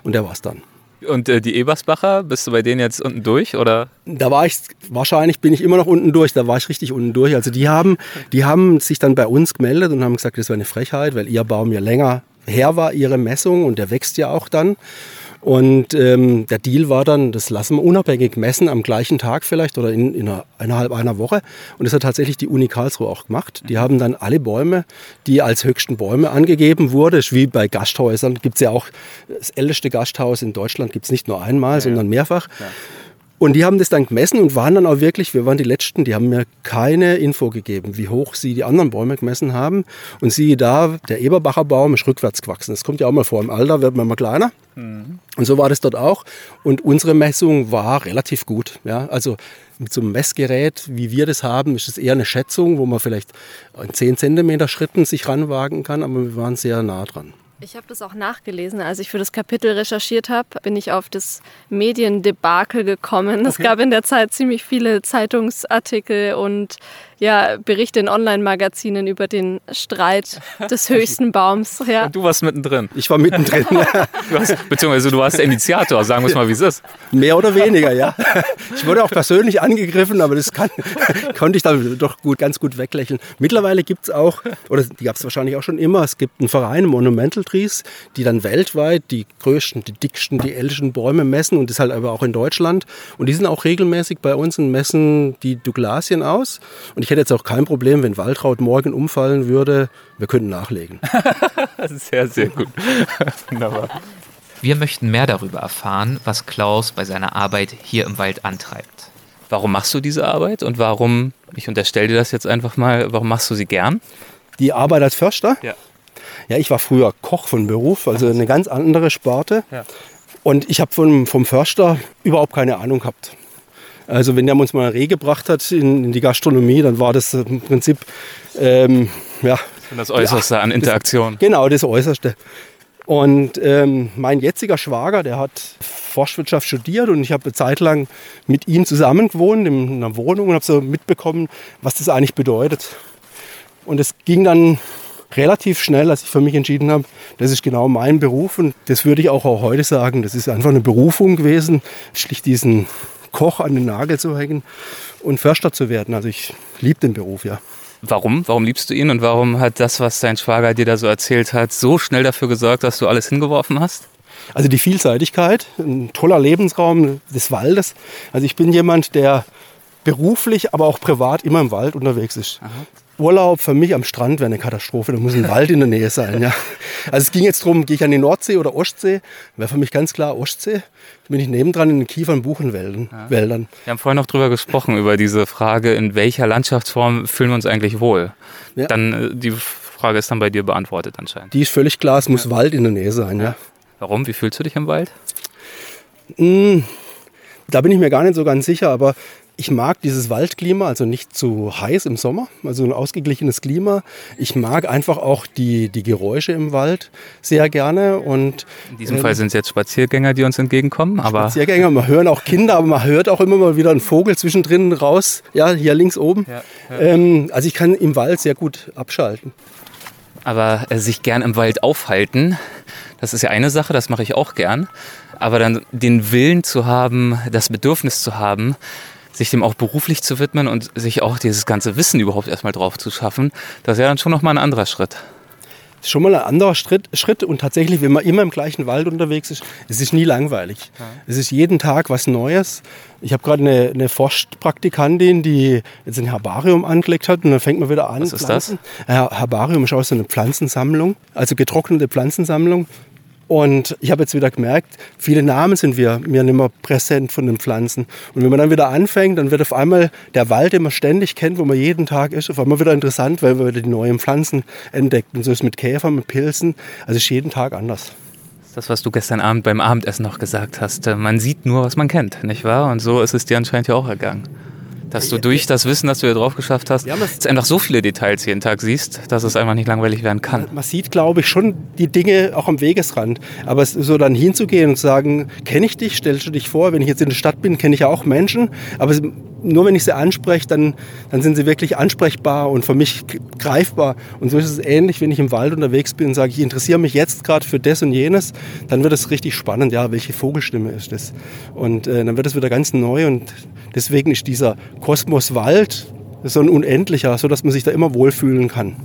Und der war es dann. Und äh, die Ebersbacher, bist du bei denen jetzt unten durch, oder? Da war ich, wahrscheinlich bin ich immer noch unten durch, da war ich richtig unten durch. Also die haben, die haben sich dann bei uns gemeldet und haben gesagt, das wäre eine Frechheit, weil ihr Baum ja länger her war, ihre Messung, und der wächst ja auch dann. Und ähm, der Deal war dann, das lassen wir unabhängig messen, am gleichen Tag vielleicht oder in, in einer, innerhalb einer Woche. Und das hat tatsächlich die Uni Karlsruhe auch gemacht. Die haben dann alle Bäume, die als höchsten Bäume angegeben wurden, wie bei Gasthäusern, gibt es ja auch, das älteste Gasthaus in Deutschland gibt es nicht nur einmal, ja, sondern mehrfach. Ja. Und die haben das dann gemessen und waren dann auch wirklich, wir waren die Letzten, die haben mir keine Info gegeben, wie hoch sie die anderen Bäume gemessen haben. Und siehe da, der Eberbacher Baum ist rückwärts gewachsen. Das kommt ja auch mal vor, im Alter wird man mal kleiner. Mhm. Und so war das dort auch. Und unsere Messung war relativ gut. Ja, also mit so einem Messgerät, wie wir das haben, ist es eher eine Schätzung, wo man vielleicht in zehn Zentimeter Schritten sich ranwagen kann. Aber wir waren sehr nah dran. Ich habe das auch nachgelesen. Als ich für das Kapitel recherchiert habe, bin ich auf das Mediendebakel gekommen. Okay. Es gab in der Zeit ziemlich viele Zeitungsartikel und ja, Berichte in Online-Magazinen über den Streit des höchsten Baums. Ja. Und du warst mittendrin. Ich war mittendrin. Du hast, beziehungsweise du warst der Initiator, sagen wir es mal, wie es ist. Mehr oder weniger, ja. Ich wurde auch persönlich angegriffen, aber das kann, konnte ich dann doch gut, ganz gut weglächeln. Mittlerweile gibt es auch, oder die gab es wahrscheinlich auch schon immer, es gibt einen Verein, Monumental Trees, die dann weltweit die größten, die dicksten, die ältesten Bäume messen und das halt aber auch in Deutschland. Und die sind auch regelmäßig bei uns und messen die Douglasien aus. Und ich Ich hätte jetzt auch kein Problem, wenn Waltraut morgen umfallen würde. Wir könnten nachlegen. Das ist sehr, sehr gut. Wunderbar. Wir möchten mehr darüber erfahren, was Klaus bei seiner Arbeit hier im Wald antreibt. Warum machst du diese Arbeit und warum, ich unterstelle dir das jetzt einfach mal, warum machst du sie gern? Die Arbeit als Förster? Ja. Ja, ich war früher Koch von Beruf, also eine ganz andere Sparte. Ja. Und ich habe vom, vom Förster überhaupt keine Ahnung gehabt. Also wenn der uns mal Reh gebracht hat in, in die Gastronomie, dann war das im Prinzip ähm, ja, das Äußerste ja, an Interaktion. Das, genau, das Äußerste. Und ähm, mein jetziger Schwager, der hat Forstwirtschaft studiert und ich habe eine Zeit lang mit ihm zusammen gewohnt in einer Wohnung und habe so mitbekommen, was das eigentlich bedeutet. Und es ging dann relativ schnell, als ich für mich entschieden habe, das ist genau mein Beruf und das würde ich auch, auch heute sagen, das ist einfach eine Berufung gewesen, schlicht diesen Koch an den Nagel zu hängen und Förster zu werden. Also ich liebe den Beruf, ja. Warum? Warum liebst du ihn und warum hat das, was dein Schwager dir da so erzählt hat, so schnell dafür gesorgt, dass du alles hingeworfen hast? Also die Vielseitigkeit, ein toller Lebensraum des Waldes. Also ich bin jemand, der beruflich, aber auch privat immer im Wald unterwegs ist. Aha. Urlaub für mich am Strand wäre eine Katastrophe, da muss ein Wald in der Nähe sein. Ja. Also es ging jetzt darum, gehe ich an die Nordsee oder Ostsee, wäre für mich ganz klar Ostsee, bin ich nebendran in den Kiefern-Buchenwäldern. Ja. Wir haben vorhin noch drüber gesprochen, über diese Frage, in welcher Landschaftsform fühlen wir uns eigentlich wohl? Ja. Dann, die Frage ist dann bei dir beantwortet anscheinend. Die ist völlig klar, es muss ja Wald in der Nähe sein. Ja. Warum? Wie fühlst du dich im Wald? Da bin ich mir gar nicht so ganz sicher, aber ich mag dieses Waldklima, also nicht zu heiß im Sommer, also ein ausgeglichenes Klima. Ich mag einfach auch die, die Geräusche im Wald sehr gerne. Und in diesem äh, Fall sind es jetzt Spaziergänger, die uns entgegenkommen. Aber Spaziergänger, man hören auch Kinder, aber man hört auch immer mal wieder einen Vogel zwischendrin raus, ja, hier links oben. Ja, ja. Ähm, also ich kann im Wald sehr gut abschalten. Aber äh, sich gern im Wald aufhalten, das ist ja eine Sache, das mache ich auch gern. Aber dann den Willen zu haben, das Bedürfnis zu haben, sich dem auch beruflich zu widmen und sich auch dieses ganze Wissen überhaupt erstmal drauf zu schaffen, das wäre dann schon nochmal ein anderer Schritt. Schon mal ein anderer Schritt, Schritt und tatsächlich, wenn man immer im gleichen Wald unterwegs ist, es ist nie langweilig. Ja. Es ist jeden Tag was Neues. Ich habe gerade eine, eine Forstpraktikantin, die jetzt ein Herbarium angelegt hat und dann fängt man wieder an. Was ist Pflanzen. Das? Her- Herbarium ist auch so eine Pflanzensammlung, also getrocknete Pflanzensammlung. Und ich habe jetzt wieder gemerkt, viele Namen sind wir mir nicht mehr präsent von den Pflanzen. Und wenn man dann wieder anfängt, dann wird auf einmal der Wald, den man ständig kennt, wo man jeden Tag ist, auf einmal wieder interessant, weil man wieder die neuen Pflanzen entdeckt. Und so ist es mit Käfern, mit Pilzen. Also ist jeden Tag anders. Das ist das, was du gestern Abend beim Abendessen noch gesagt hast. Man sieht nur, was man kennt, nicht wahr? Und so ist es dir anscheinend ja auch ergangen. Dass du durch das Wissen, das du hier drauf geschafft hast, ja, jetzt einfach so viele Details jeden Tag siehst, dass es einfach nicht langweilig werden kann. Man sieht, glaube ich, schon die Dinge auch am Wegesrand. Aber so dann hinzugehen und zu sagen, kenne ich dich, stellst du dich vor, wenn ich jetzt in der Stadt bin, kenne ich ja auch Menschen. Aber nur wenn ich sie anspreche, dann, dann sind sie wirklich ansprechbar und für mich greifbar. Und so ist es ähnlich, wenn ich im Wald unterwegs bin und sage, ich interessiere mich jetzt gerade für das und jenes, dann wird es richtig spannend. Ja, welche Vogelstimme ist das? Und äh, dann wird es wieder ganz neu und deswegen ist dieser Kosmos Wald so ein unendlicher, sodass man sich da immer wohlfühlen kann.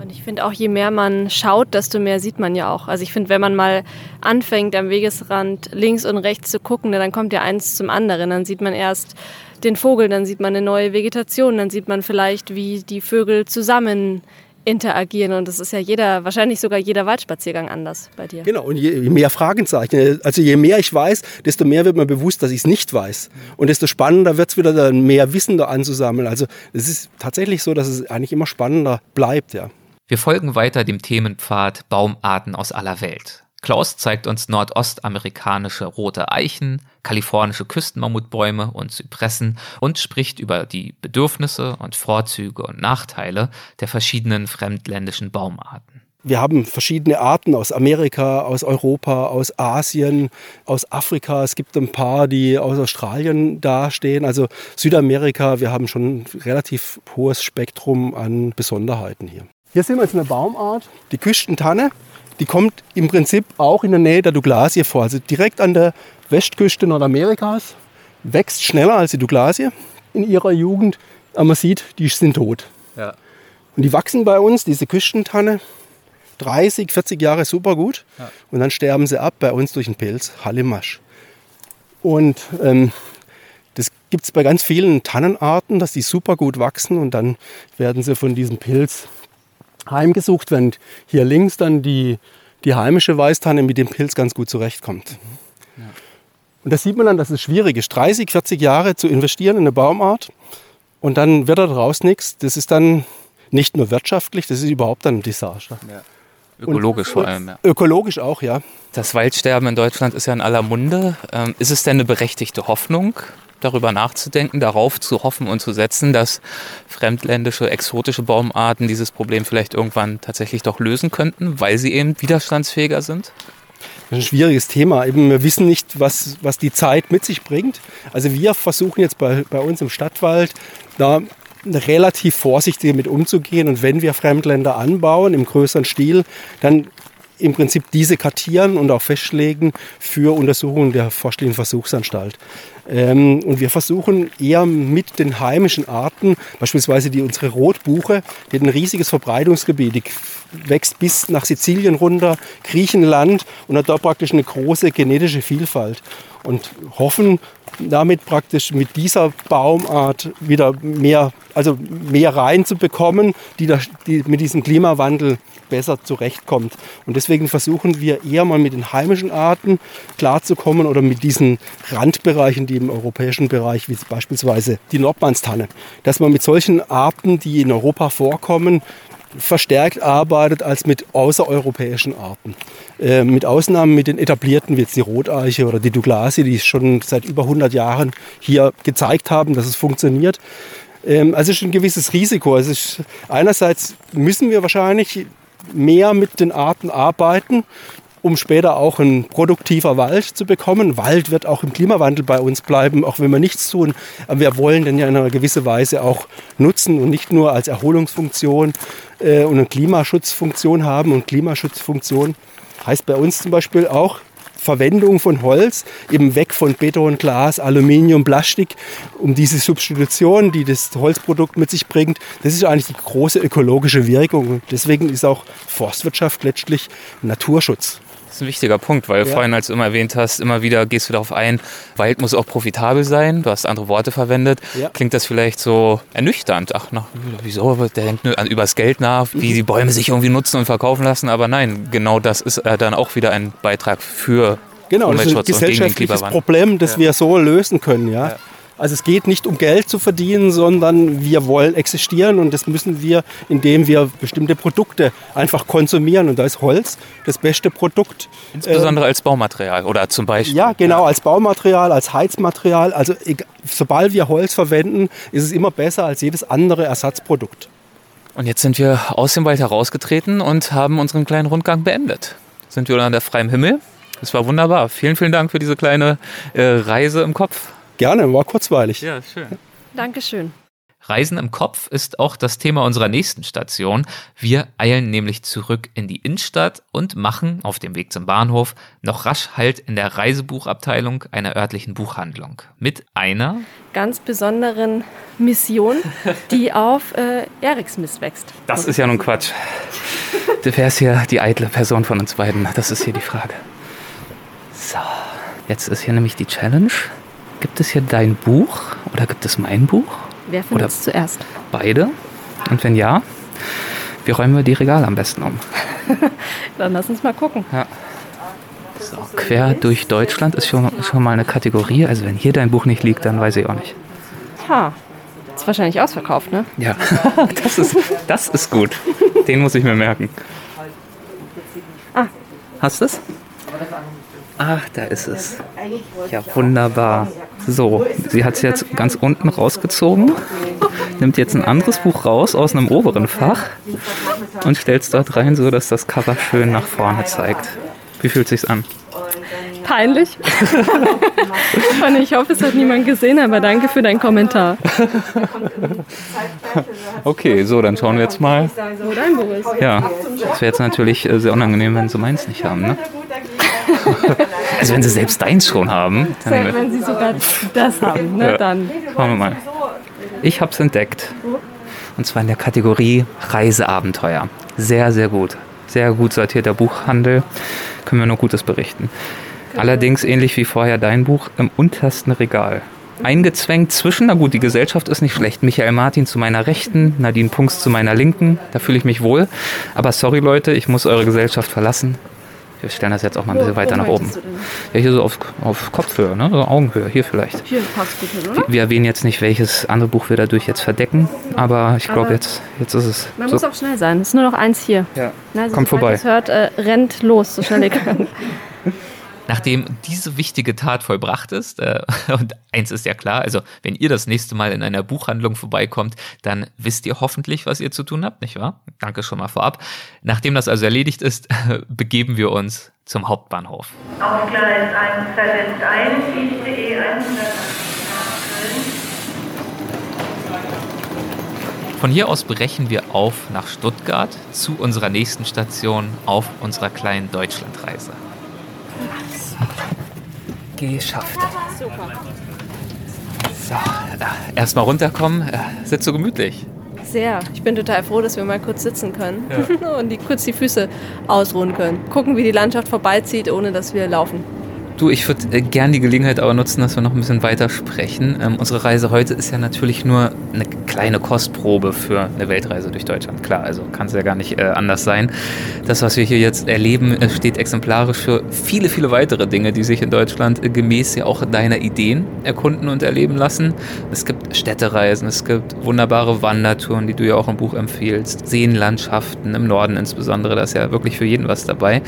Und ich finde auch, je mehr man schaut, desto mehr sieht man ja auch. Also ich finde, wenn man mal anfängt am Wegesrand links und rechts zu gucken, dann kommt ja eins zum anderen. Dann sieht man erst den Vogel, dann sieht man eine neue Vegetation, dann sieht man vielleicht, wie die Vögel zusammen interagieren und das ist ja jeder, wahrscheinlich sogar jeder Waldspaziergang anders bei dir. Genau, und je mehr Fragezeichen, also je mehr ich weiß, desto mehr wird mir bewusst, dass ich es nicht weiß und desto spannender wird es wieder, dann mehr Wissen da anzusammeln. Also es ist tatsächlich so, dass es eigentlich immer spannender bleibt, ja. Wir folgen weiter dem Themenpfad Baumarten aus aller Welt. Klaus zeigt uns nordostamerikanische rote Eichen, kalifornische Küstenmammutbäume und Zypressen und spricht über die Bedürfnisse und Vorzüge und Nachteile der verschiedenen fremdländischen Baumarten. Wir haben verschiedene Arten aus Amerika, aus Europa, aus Asien, aus Afrika. Es gibt ein paar, die aus Australien dastehen. Also Südamerika, wir haben schon ein relativ hohes Spektrum an Besonderheiten hier. Hier sehen wir jetzt eine Baumart, die Küstentanne. Die kommt im Prinzip auch in der Nähe der Douglasie vor. Also direkt an der Westküste Nordamerikas. Wächst schneller als die Douglasie in ihrer Jugend. Aber man sieht, die sind tot. Ja. Und die wachsen bei uns, diese Küstentanne, dreißig, vierzig Jahre super gut. Ja. Und dann sterben sie ab bei uns durch den Pilz, Hallimasch. Und ähm, das gibt es bei ganz vielen Tannenarten, dass die super gut wachsen. Und dann werden sie von diesem Pilz heimgesucht, während hier links dann die, die heimische Weißtanne mit dem Pilz ganz gut zurechtkommt. Mhm. Ja. Und da sieht man dann, dass es schwierig ist, dreißig, vierzig Jahre zu investieren in eine Baumart. Und dann wird daraus nichts. Das ist dann nicht nur wirtschaftlich, das ist überhaupt dann ein Desaster. Ja. Ökologisch vor allem. Ja. Ökologisch auch, ja. Das Waldsterben in Deutschland ist ja in aller Munde. Ähm, ist es denn eine berechtigte Hoffnung, darüber nachzudenken, darauf zu hoffen und zu setzen, dass fremdländische, exotische Baumarten dieses Problem vielleicht irgendwann tatsächlich doch lösen könnten, weil sie eben widerstandsfähiger sind? Das ist ein schwieriges Thema. Eben, wir wissen nicht, was, was die Zeit mit sich bringt. Also wir versuchen jetzt bei, bei uns im Stadtwald, da relativ vorsichtig mit umzugehen. Und wenn wir Fremdländer anbauen im größeren Stil, dann im Prinzip diese kartieren und auch festlegen für Untersuchungen der Forstlichen Versuchsanstalt. Ähm, und wir versuchen eher mit den heimischen Arten, beispielsweise die unsere Rotbuche, die hat ein riesiges Verbreitungsgebiet, die wächst bis nach Sizilien runter, Griechenland und hat da praktisch eine große genetische Vielfalt und hoffen damit praktisch mit dieser Baumart wieder mehr, also mehr reinzubekommen, die, da, die mit diesem Klimawandel besser zurechtkommt. Und deswegen versuchen wir eher mal mit den heimischen Arten klarzukommen oder mit diesen Randbereichen, die im europäischen Bereich, wie beispielsweise die Nordmannstanne, dass man mit solchen Arten, die in Europa vorkommen, verstärkt arbeitet als mit außereuropäischen Arten. Äh, mit Ausnahmen mit den etablierten, wie jetzt die Roteiche oder die Douglasie, die schon seit über hundert Jahren hier gezeigt haben, dass es funktioniert. Ähm, also es ist ein gewisses Risiko. Es ist, einerseits müssen wir wahrscheinlich mehr mit den Arten arbeiten, um später auch ein produktiver Wald zu bekommen. Wald wird auch im Klimawandel bei uns bleiben, auch wenn wir nichts tun. Aber wir wollen den ja in einer gewissen Weise auch nutzen und nicht nur als Erholungsfunktion äh, und eine Klimaschutzfunktion haben. Und Klimaschutzfunktion heißt bei uns zum Beispiel auch Verwendung von Holz, eben weg von Beton, Glas, Aluminium, Plastik, um diese Substitution, die das Holzprodukt mit sich bringt. Das ist eigentlich die große ökologische Wirkung. Deswegen ist auch Forstwirtschaft letztlich Naturschutz. Das ist ein wichtiger Punkt, weil du ja. vorhin, als du immer erwähnt hast, immer wieder gehst du darauf ein, Wald muss auch profitabel sein. Du hast andere Worte verwendet. Ja. Klingt das vielleicht so ernüchternd? Ach, na, wieso? Der denkt nur an übers Geld nach, wie die Bäume sich irgendwie nutzen und verkaufen lassen. Aber nein, genau das ist äh, dann auch wieder ein Beitrag für genau, Umweltschutz und gegen den Klimawandel. Genau, das ist ein gesellschaftliches Problem, das ja. wir so lösen können, ja. ja. Also es geht nicht um Geld zu verdienen, sondern wir wollen existieren und das müssen wir, indem wir bestimmte Produkte einfach konsumieren. Und da ist Holz das beste Produkt. Insbesondere ähm, als Baumaterial oder zum Beispiel. Ja, genau, ja. als Baumaterial, als Heizmaterial. Also sobald wir Holz verwenden, ist es immer besser als jedes andere Ersatzprodukt. Und jetzt sind wir aus dem Wald herausgetreten und haben unseren kleinen Rundgang beendet. Sind wir unter freiem Himmel. Es war wunderbar. Vielen, vielen Dank für diese kleine äh, Reise im Kopf. Gerne, war kurzweilig. Ja, schön. Dankeschön. Reisen im Kopf ist auch das Thema unserer nächsten Station. Wir eilen nämlich zurück in die Innenstadt und machen auf dem Weg zum Bahnhof noch rasch Halt in der Reisebuchabteilung einer örtlichen Buchhandlung. Mit einer ganz besonderen Mission, die auf äh, Eriks Mist wächst. Das ist ja nun Quatsch. Du wärst hier die eitle Person von uns beiden. Das ist hier die Frage. So, jetzt ist hier nämlich die Challenge. Gibt es hier dein Buch oder gibt es mein Buch? Wer findet es zuerst? Beide? Und wenn ja, wie räumen wir die Regale am besten um? Dann lass uns mal gucken. Ja. So, quer durch Deutschland ist schon, schon mal eine Kategorie. Also wenn hier dein Buch nicht liegt, dann weiß ich auch nicht. Ja, ist wahrscheinlich ausverkauft, ne? Ja, das ist, das ist gut. Den muss ich mir merken. Ah. Hast du es? Ach, da ist es. Ja, wunderbar. So, sie hat es jetzt ganz unten rausgezogen, nimmt jetzt ein anderes Buch raus aus einem oberen Fach und stellt es dort rein, so dass das Cover schön nach vorne zeigt. Wie fühlt sich's an? Peinlich. Und ich hoffe, es hat niemand gesehen, aber danke für deinen Kommentar. Okay, so, dann schauen wir jetzt mal. Ja, das wäre jetzt natürlich sehr unangenehm, wenn sie meins nicht haben, ne? Also wenn sie selbst deins schon haben. Dann wenn sie sogar das haben, ne, ja. Dann. Schauen wir mal. Ich hab's entdeckt. Und zwar in der Kategorie Reiseabenteuer. Sehr, sehr gut. Sehr gut sortierter Buchhandel. Können wir nur Gutes berichten. Allerdings ähnlich wie vorher dein Buch im untersten Regal. Eingezwängt zwischen, na gut, die Gesellschaft ist nicht schlecht. Michael Martin zu meiner Rechten, Nadine Punks zu meiner Linken. Da fühle ich mich wohl. Aber sorry Leute, ich muss eure Gesellschaft verlassen. Wir stellen das jetzt auch mal ein bisschen weiter nach oben. Ja, hier so auf, auf Kopfhöhe, ne? So Augenhöhe, hier vielleicht. Hier passt gut hin, oder? Wir erwähnen jetzt nicht, welches andere Buch wir dadurch jetzt verdecken, aber ich glaube, jetzt, jetzt ist es. Man so. Muss auch schnell sein, es ist nur noch eins hier. Ja. Na, also kommt vorbei. Wenn ihr es hört, äh, rennt los, so schnell ihr könnt. Nachdem diese wichtige Tat vollbracht ist, äh, und eins ist ja klar, also wenn ihr das nächste Mal in einer Buchhandlung vorbeikommt, dann wisst ihr hoffentlich, was ihr zu tun habt, nicht wahr? Danke schon mal vorab. Nachdem das also erledigt ist, äh, begeben wir uns zum Hauptbahnhof. Auf Gleis eins versetzt ein, I C E hundertachtzig. Von hier aus brechen wir auf nach Stuttgart zu unserer nächsten Station auf unserer kleinen Deutschlandreise. Geschafft. So, erstmal runterkommen. Sitzt so gemütlich. Sehr. Ich bin total froh, dass wir mal kurz sitzen können, ja. Und die, kurz die Füße ausruhen können. Gucken, wie die Landschaft vorbeizieht, ohne dass wir laufen. Du, ich würde äh, gern die Gelegenheit aber nutzen, dass wir noch ein bisschen weiter sprechen. Ähm, unsere Reise heute ist ja natürlich nur eine kleine Kostprobe für eine Weltreise durch Deutschland. Klar, also kann es ja gar nicht äh, anders sein. Das, was wir hier jetzt erleben, äh, steht exemplarisch für viele, viele weitere Dinge, die sich in Deutschland äh, gemäß ja auch deiner Ideen erkunden und erleben lassen. Es gibt Städtereisen, es gibt wunderbare Wandertouren, die du ja auch im Buch empfiehlst. Seenlandschaften im Norden insbesondere, da ist ja wirklich für jeden was dabei.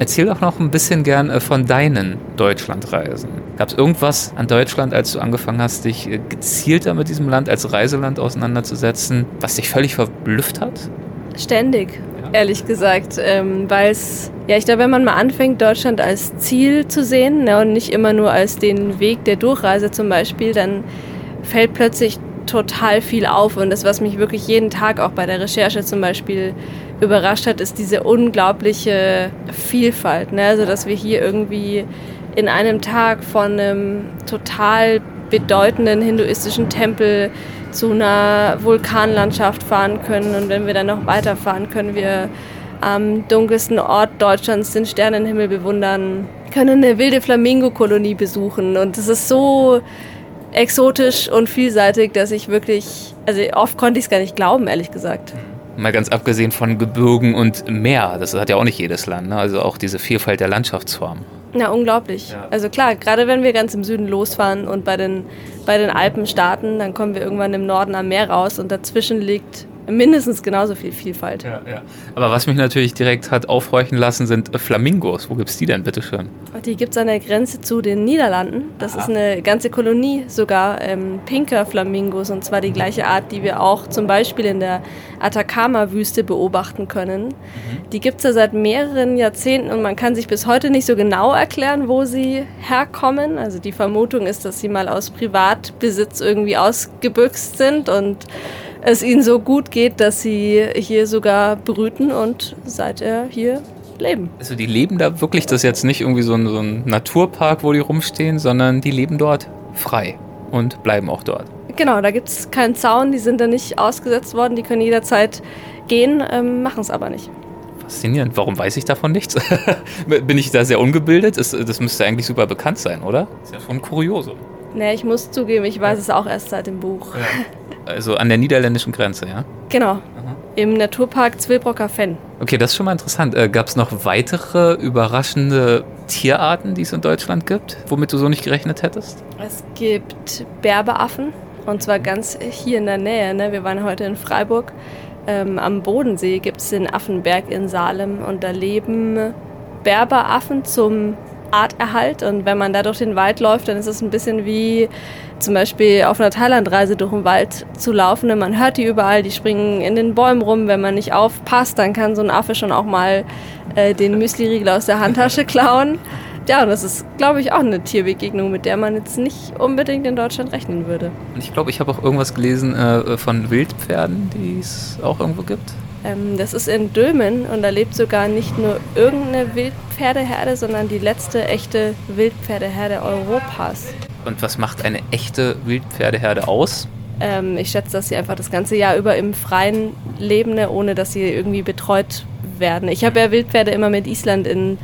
Erzähl doch noch ein bisschen gern von deinen Deutschlandreisen. Gab es irgendwas an Deutschland, als du angefangen hast, dich gezielter mit diesem Land als Reiseland auseinanderzusetzen, was dich völlig verblüfft hat? Ständig, ja. Ehrlich gesagt, ähm, weil es, ja, ich glaube, wenn man mal anfängt, Deutschland als Ziel zu sehen, ne, und nicht immer nur als den Weg der Durchreise zum Beispiel, dann fällt plötzlich total viel auf, und das, was mich wirklich jeden Tag auch bei der Recherche zum Beispiel überrascht hat, ist diese unglaubliche Vielfalt, ne? Also dass wir hier irgendwie in einem Tag von einem total bedeutenden hinduistischen Tempel zu einer Vulkanlandschaft fahren können, und wenn wir dann noch weiterfahren, können wir am dunkelsten Ort Deutschlands den Sternenhimmel bewundern, können eine wilde Flamingo-Kolonie besuchen, und es ist so exotisch und vielseitig, dass ich wirklich, also oft konnte ich es gar nicht glauben, ehrlich gesagt. Mal ganz abgesehen von Gebirgen und Meer, das hat ja auch nicht jedes Land, ne? Also auch diese Vielfalt der Landschaftsformen. Na, unglaublich. Ja. Also klar, gerade wenn wir ganz im Süden losfahren und bei den, bei den Alpen starten, dann kommen wir irgendwann im Norden am Meer raus, und dazwischen liegt mindestens genauso viel Vielfalt. Ja, ja. Aber was mich natürlich direkt hat aufhorchen lassen, sind Flamingos. Wo gibt's die denn, bitteschön? Die gibt's an der Grenze zu den Niederlanden. Das ah. ist eine ganze Kolonie sogar ähm, pinker Flamingos, und zwar die gleiche Art, die wir auch zum Beispiel in der Atacama-Wüste beobachten können. Mhm. Die gibt's da seit mehreren Jahrzehnten, und man kann sich bis heute nicht so genau erklären, wo sie herkommen. Also die Vermutung ist, dass sie mal aus Privatbesitz irgendwie ausgebüxt sind und es ihnen so gut geht, dass sie hier sogar brüten und seither hier leben. Also die leben da wirklich, das ist jetzt nicht irgendwie so ein, so ein Naturpark, wo die rumstehen, sondern die leben dort frei und bleiben auch dort. Genau, da gibt es keinen Zaun, die sind da nicht ausgesetzt worden, die können jederzeit gehen, ähm, machen es aber nicht. Faszinierend, warum weiß ich davon nichts? Bin ich da sehr ungebildet? Das, das müsste eigentlich super bekannt sein, oder? Das ist ja schon kurios. Nee, ich muss zugeben, ich weiß es auch erst seit dem Buch. Ja. Also an der niederländischen Grenze, ja? Genau, aha. Im Naturpark Zwillbrocker Fenn. Okay, das ist schon mal interessant. Äh, gab es noch weitere überraschende Tierarten, die es in Deutschland gibt, womit du so nicht gerechnet hättest? Es gibt Berberaffen, und zwar ganz hier in der Nähe, ne? Wir waren heute in Freiburg. Ähm, am Bodensee gibt es den Affenberg in Salem, und da leben Berberaffen zum Arterhalt. Und wenn man da durch den Wald läuft, dann ist es ein bisschen wie zum Beispiel auf einer Thailandreise durch den Wald zu laufen. Denn man hört die überall, die springen in den Bäumen rum. Wenn man nicht aufpasst, dann kann so ein Affe schon auch mal äh, den Müsliriegel aus der Handtasche klauen. Ja, und das ist, glaube ich, auch eine Tierbegegnung, mit der man jetzt nicht unbedingt in Deutschland rechnen würde. Und ich glaube, ich habe auch irgendwas gelesen äh, von Wildpferden, die es auch irgendwo gibt. Ähm, das ist in Dülmen und da lebt sogar nicht nur irgendeine Wildpferdeherde, sondern die letzte echte Wildpferdeherde Europas. Und was macht eine echte Wildpferdeherde aus? Ähm, ich schätze, dass sie einfach das ganze Jahr über im Freien leben, ohne dass sie irgendwie betreut werden. Ich habe ja Wildpferde immer mit Island in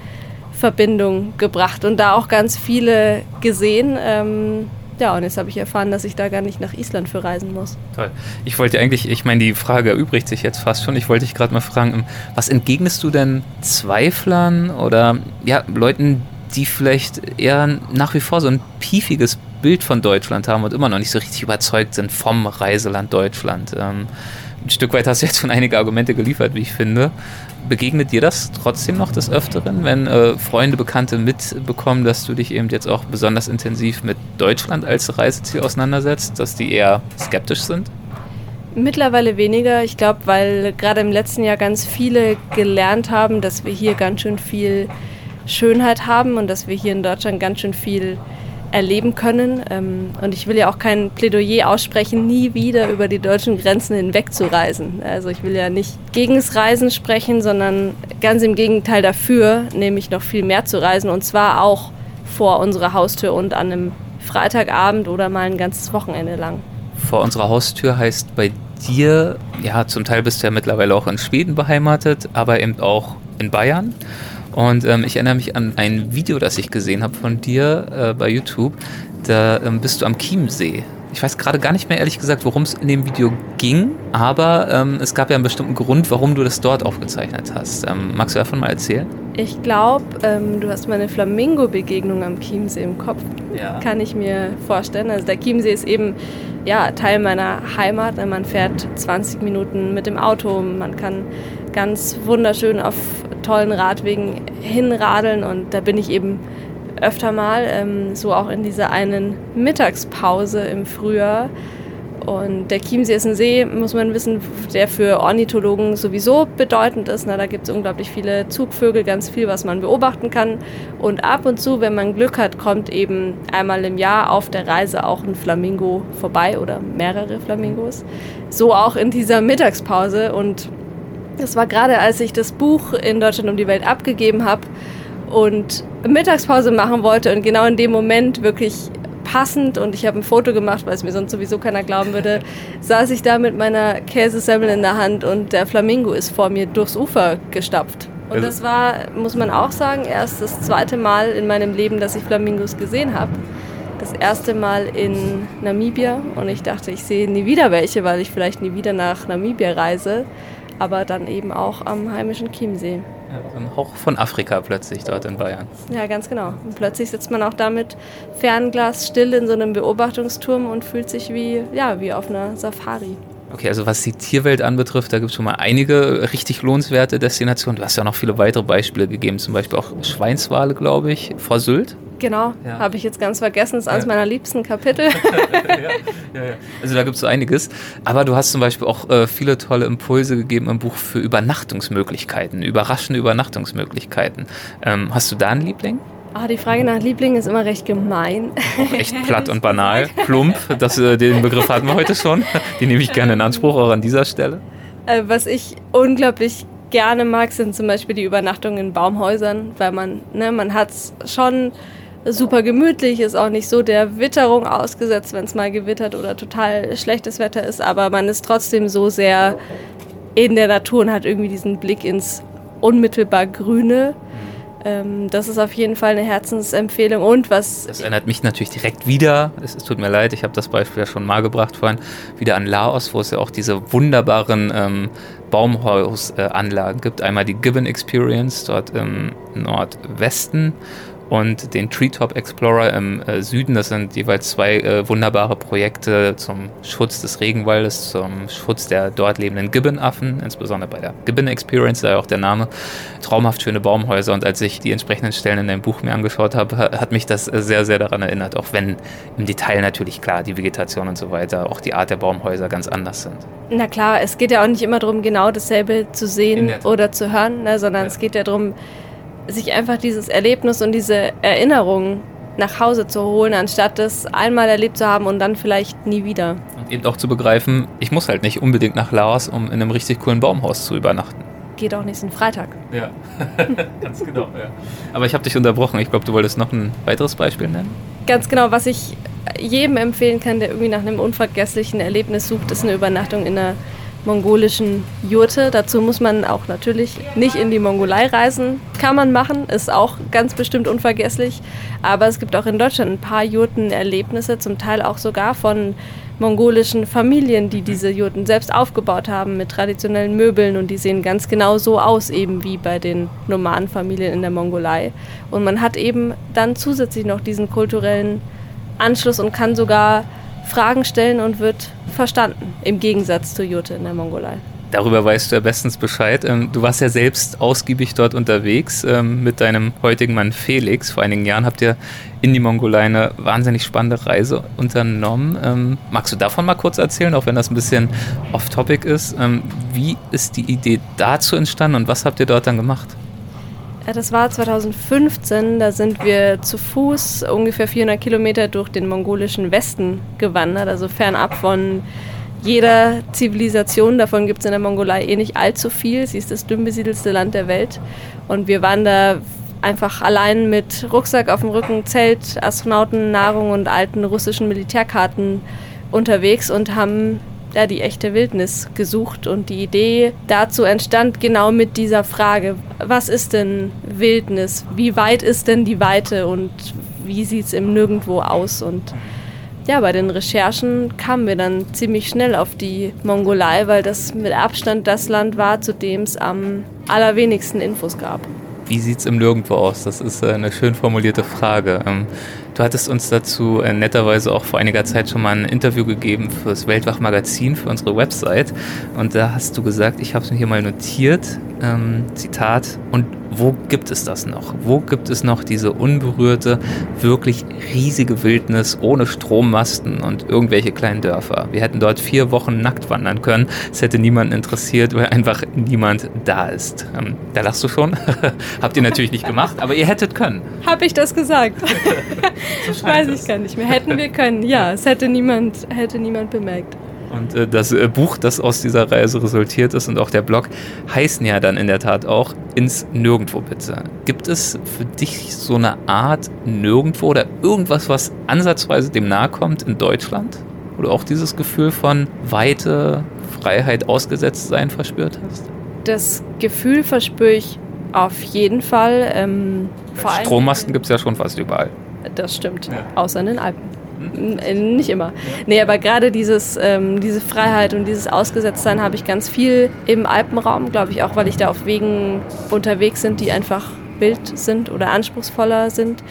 Verbindung gebracht und da auch ganz viele gesehen. Ähm, ja, und jetzt habe ich erfahren, dass ich da gar nicht nach Island für reisen muss. Toll. Ich wollte eigentlich, ich meine, die Frage erübrigt sich jetzt fast schon. Ich wollte dich gerade mal fragen, was entgegnest du denn Zweiflern oder ja, Leuten, die vielleicht eher nach wie vor so ein piefiges Bild von Deutschland haben und immer noch nicht so richtig überzeugt sind vom Reiseland Deutschland? Ähm, ein Stück weit hast du jetzt schon einige Argumente geliefert, wie ich finde. Begegnet dir das trotzdem noch des Öfteren, wenn äh, Freunde, Bekannte mitbekommen, dass du dich eben jetzt auch besonders intensiv mit Deutschland als Reiseziel auseinandersetzt, dass die eher skeptisch sind? Mittlerweile weniger. Ich glaube, weil gerade im letzten Jahr ganz viele gelernt haben, dass wir hier ganz schön viel Schönheit haben und dass wir hier in Deutschland ganz schön viel erleben können. Ähm, und ich will ja auch kein Plädoyer aussprechen, nie wieder über die deutschen Grenzen hinweg zu reisen. Also ich will ja nicht gegen das Reisen sprechen, sondern ganz im Gegenteil dafür, nämlich noch viel mehr zu reisen und zwar auch vor unserer Haustür und an einem Freitagabend oder mal ein ganzes Wochenende lang. Vor unserer Haustür heißt bei dir, ja, zum Teil bist du ja mittlerweile auch in Schweden beheimatet, aber eben auch in Bayern. Und ähm, ich erinnere mich an ein Video, das ich gesehen habe von dir äh, bei YouTube. Da ähm, bist du am Chiemsee. Ich weiß gerade gar nicht mehr, ehrlich gesagt, worum es in dem Video ging. Aber ähm, es gab ja einen bestimmten Grund, warum du das dort aufgezeichnet hast. Ähm, magst du davon mal erzählen? Ich glaube, ähm, du hast meine Flamingo-Begegnung am Chiemsee im Kopf. Ja. Kann ich mir vorstellen. Also der Chiemsee ist eben ja, Teil meiner Heimat. Man fährt zwanzig Minuten mit dem Auto. Man kann ganz wunderschön auf tollen Radwegen hinradeln und da bin ich eben öfter mal, ähm, so auch in dieser einen Mittagspause im Frühjahr. Und der Chiemsee ist ein See, muss man wissen, der für Ornithologen sowieso bedeutend ist. Na, da gibt es unglaublich viele Zugvögel, ganz viel, was man beobachten kann. Und ab und zu, wenn man Glück hat, kommt eben einmal im Jahr auf der Reise auch ein Flamingo vorbei oder mehrere Flamingos. So auch in dieser Mittagspause. Und das war gerade, als ich das Buch in Deutschland um die Welt abgegeben habe und Mittagspause machen wollte und genau in dem Moment wirklich passend, und ich habe ein Foto gemacht, weil es mir sonst sowieso keiner glauben würde, saß ich da mit meiner Käsesemmel in der Hand und der Flamingo ist vor mir durchs Ufer gestapft. Und das war, muss man auch sagen, erst das zweite Mal in meinem Leben, dass ich Flamingos gesehen habe. Das erste Mal in Namibia und ich dachte, ich sehe nie wieder welche, weil ich vielleicht nie wieder nach Namibia reise. Aber dann eben auch am heimischen Chiemsee. Ja, ein Hauch von Afrika plötzlich dort in Bayern. Ja, ganz genau. Und plötzlich sitzt man auch da mit Fernglas still in so einem Beobachtungsturm und fühlt sich wie, ja, wie auf einer Safari. Okay, also was die Tierwelt anbetrifft, da gibt es schon mal einige richtig lohnenswerte Destinationen. Du hast ja noch viele weitere Beispiele gegeben, zum Beispiel auch Schweinswale, glaube ich, vor Sylt. Genau, ja. Habe ich jetzt ganz vergessen, das ist eines ja. meiner liebsten Kapitel. ja, ja, ja. Also da gibt es so einiges. Aber du hast zum Beispiel auch äh, viele tolle Impulse gegeben im Buch für Übernachtungsmöglichkeiten, überraschende Übernachtungsmöglichkeiten. Ähm, hast du da einen Liebling? Ah, die Frage nach Liebling ist immer recht gemein. Auch echt platt und banal, plump, das, äh, den Begriff hatten wir heute schon. Die nehme ich gerne in Anspruch, auch an dieser Stelle. Äh, was ich unglaublich gerne mag, sind zum Beispiel die Übernachtungen in Baumhäusern, weil man, ne, man hat es schon super gemütlich, ist auch nicht so der Witterung ausgesetzt, wenn es mal gewittert oder total schlechtes Wetter ist, aber man ist trotzdem so sehr in der Natur und hat irgendwie diesen Blick ins unmittelbar Grüne. Ähm, das ist auf jeden Fall eine Herzensempfehlung und was... Das erinnert mich natürlich direkt wieder, es, es tut mir leid, ich habe das Beispiel ja schon mal gebracht vorhin, wieder an Laos, wo es ja auch diese wunderbaren ähm, Baumhausanlagen gibt. Einmal die Gibbon Experience dort im Nordwesten und den Treetop Explorer im äh, Süden. Das sind jeweils zwei äh, wunderbare Projekte zum Schutz des Regenwaldes, zum Schutz der dort lebenden Gibbonaffen, insbesondere bei der Gibbon Experience, da auch der Name. Traumhaft schöne Baumhäuser, und als ich die entsprechenden Stellen in deinem Buch mir angeschaut habe, hat mich das sehr, sehr daran erinnert, auch wenn im Detail natürlich klar die Vegetation und so weiter, auch die Art der Baumhäuser ganz anders sind. Na klar, es geht ja auch nicht immer darum, genau dasselbe zu sehen oder zu hören, ne, sondern ja. es geht ja darum, sich einfach dieses Erlebnis und diese Erinnerung nach Hause zu holen, anstatt es einmal erlebt zu haben und dann vielleicht nie wieder. Und eben auch zu begreifen, ich muss halt nicht unbedingt nach Laos, um in einem richtig coolen Baumhaus zu übernachten. Geht auch nächsten Freitag. Ja, ganz genau. Ja. Aber ich habe dich unterbrochen. Ich glaube, du wolltest noch ein weiteres Beispiel nennen. Ganz genau, was ich jedem empfehlen kann, der irgendwie nach einem unvergesslichen Erlebnis sucht, ist eine Übernachtung in einer mongolischen Jurte. Dazu muss man auch natürlich nicht in die Mongolei reisen. Kann man machen, ist auch ganz bestimmt unvergesslich. Aber es gibt auch in Deutschland ein paar Jurtenerlebnisse, zum Teil auch sogar von mongolischen Familien, die diese Jurten selbst aufgebaut haben mit traditionellen Möbeln, und die sehen ganz genau so aus, eben wie bei den nomaden Familien in der Mongolei. Und man hat eben dann zusätzlich noch diesen kulturellen Anschluss und kann sogar Fragen stellen und wird verstanden, im Gegensatz zur Jurte in der Mongolei. Darüber weißt du ja bestens Bescheid. Du warst ja selbst ausgiebig dort unterwegs mit deinem heutigen Mann Felix. Vor einigen Jahren habt ihr in die Mongolei eine wahnsinnig spannende Reise unternommen. Magst du davon mal kurz erzählen, auch wenn das ein bisschen off-topic ist? Wie ist die Idee dazu entstanden und was habt ihr dort dann gemacht? Das war zwanzig fünfzehn, da sind wir zu Fuß ungefähr vierhundert Kilometer durch den mongolischen Westen gewandert, also fernab von jeder Zivilisation. Davon gibt es in der Mongolei eh nicht allzu viel. Sie ist das dünn besiedelste Land der Welt, und wir waren da einfach allein mit Rucksack auf dem Rücken, Zelt, Astronautennahrung und alten russischen Militärkarten unterwegs und haben da die echte Wildnis gesucht, und die Idee dazu entstand genau mit dieser Frage: Was ist denn Wildnis? Wie weit ist denn die Weite und wie sieht es im Nirgendwo aus? Und ja, bei den Recherchen kamen wir dann ziemlich schnell auf die Mongolei, weil das mit Abstand das Land war, zu dem es am allerwenigsten Infos gab. Wie sieht es im Nirgendwo aus? Das ist eine schön formulierte Frage. Du hattest uns dazu netterweise auch vor einiger Zeit schon mal ein Interview gegeben für das Weltwach-Magazin, für unsere Website. Und da hast du gesagt, ich habe es mir hier mal notiert, ähm, Zitat, und wo gibt es das noch? Wo gibt es noch diese unberührte, wirklich riesige Wildnis ohne Strommasten und irgendwelche kleinen Dörfer? Wir hätten dort vier Wochen nackt wandern können. Es hätte niemanden interessiert, weil einfach niemand da ist. Ähm, da lachst du schon. Habt ihr natürlich nicht gemacht, aber ihr hättet können. Hab ich das gesagt? So weiß ich gar nicht mehr. Hätten wir können, ja. Es hätte niemand, hätte niemand bemerkt. Und äh, das äh, Buch, das aus dieser Reise resultiert ist, und auch der Blog heißen ja dann in der Tat auch Ins Nirgendwo, bitte. Gibt es für dich so eine Art Nirgendwo oder irgendwas, was ansatzweise dem nahe kommt in Deutschland? Oder auch dieses Gefühl von Weite, Freiheit, ausgesetzt sein verspürt hast? Das Gefühl verspüre ich auf jeden Fall. Ähm, vor Strommasten gibt es ja schon fast überall. Das stimmt, ja. Außer in den Alpen. Nicht immer. Nee, aber gerade dieses, ähm, diese Freiheit und dieses Ausgesetztsein habe ich ganz viel im Alpenraum, glaube ich, auch weil ich da auf Wegen unterwegs bin, die einfach wild sind oder anspruchsvoller sind.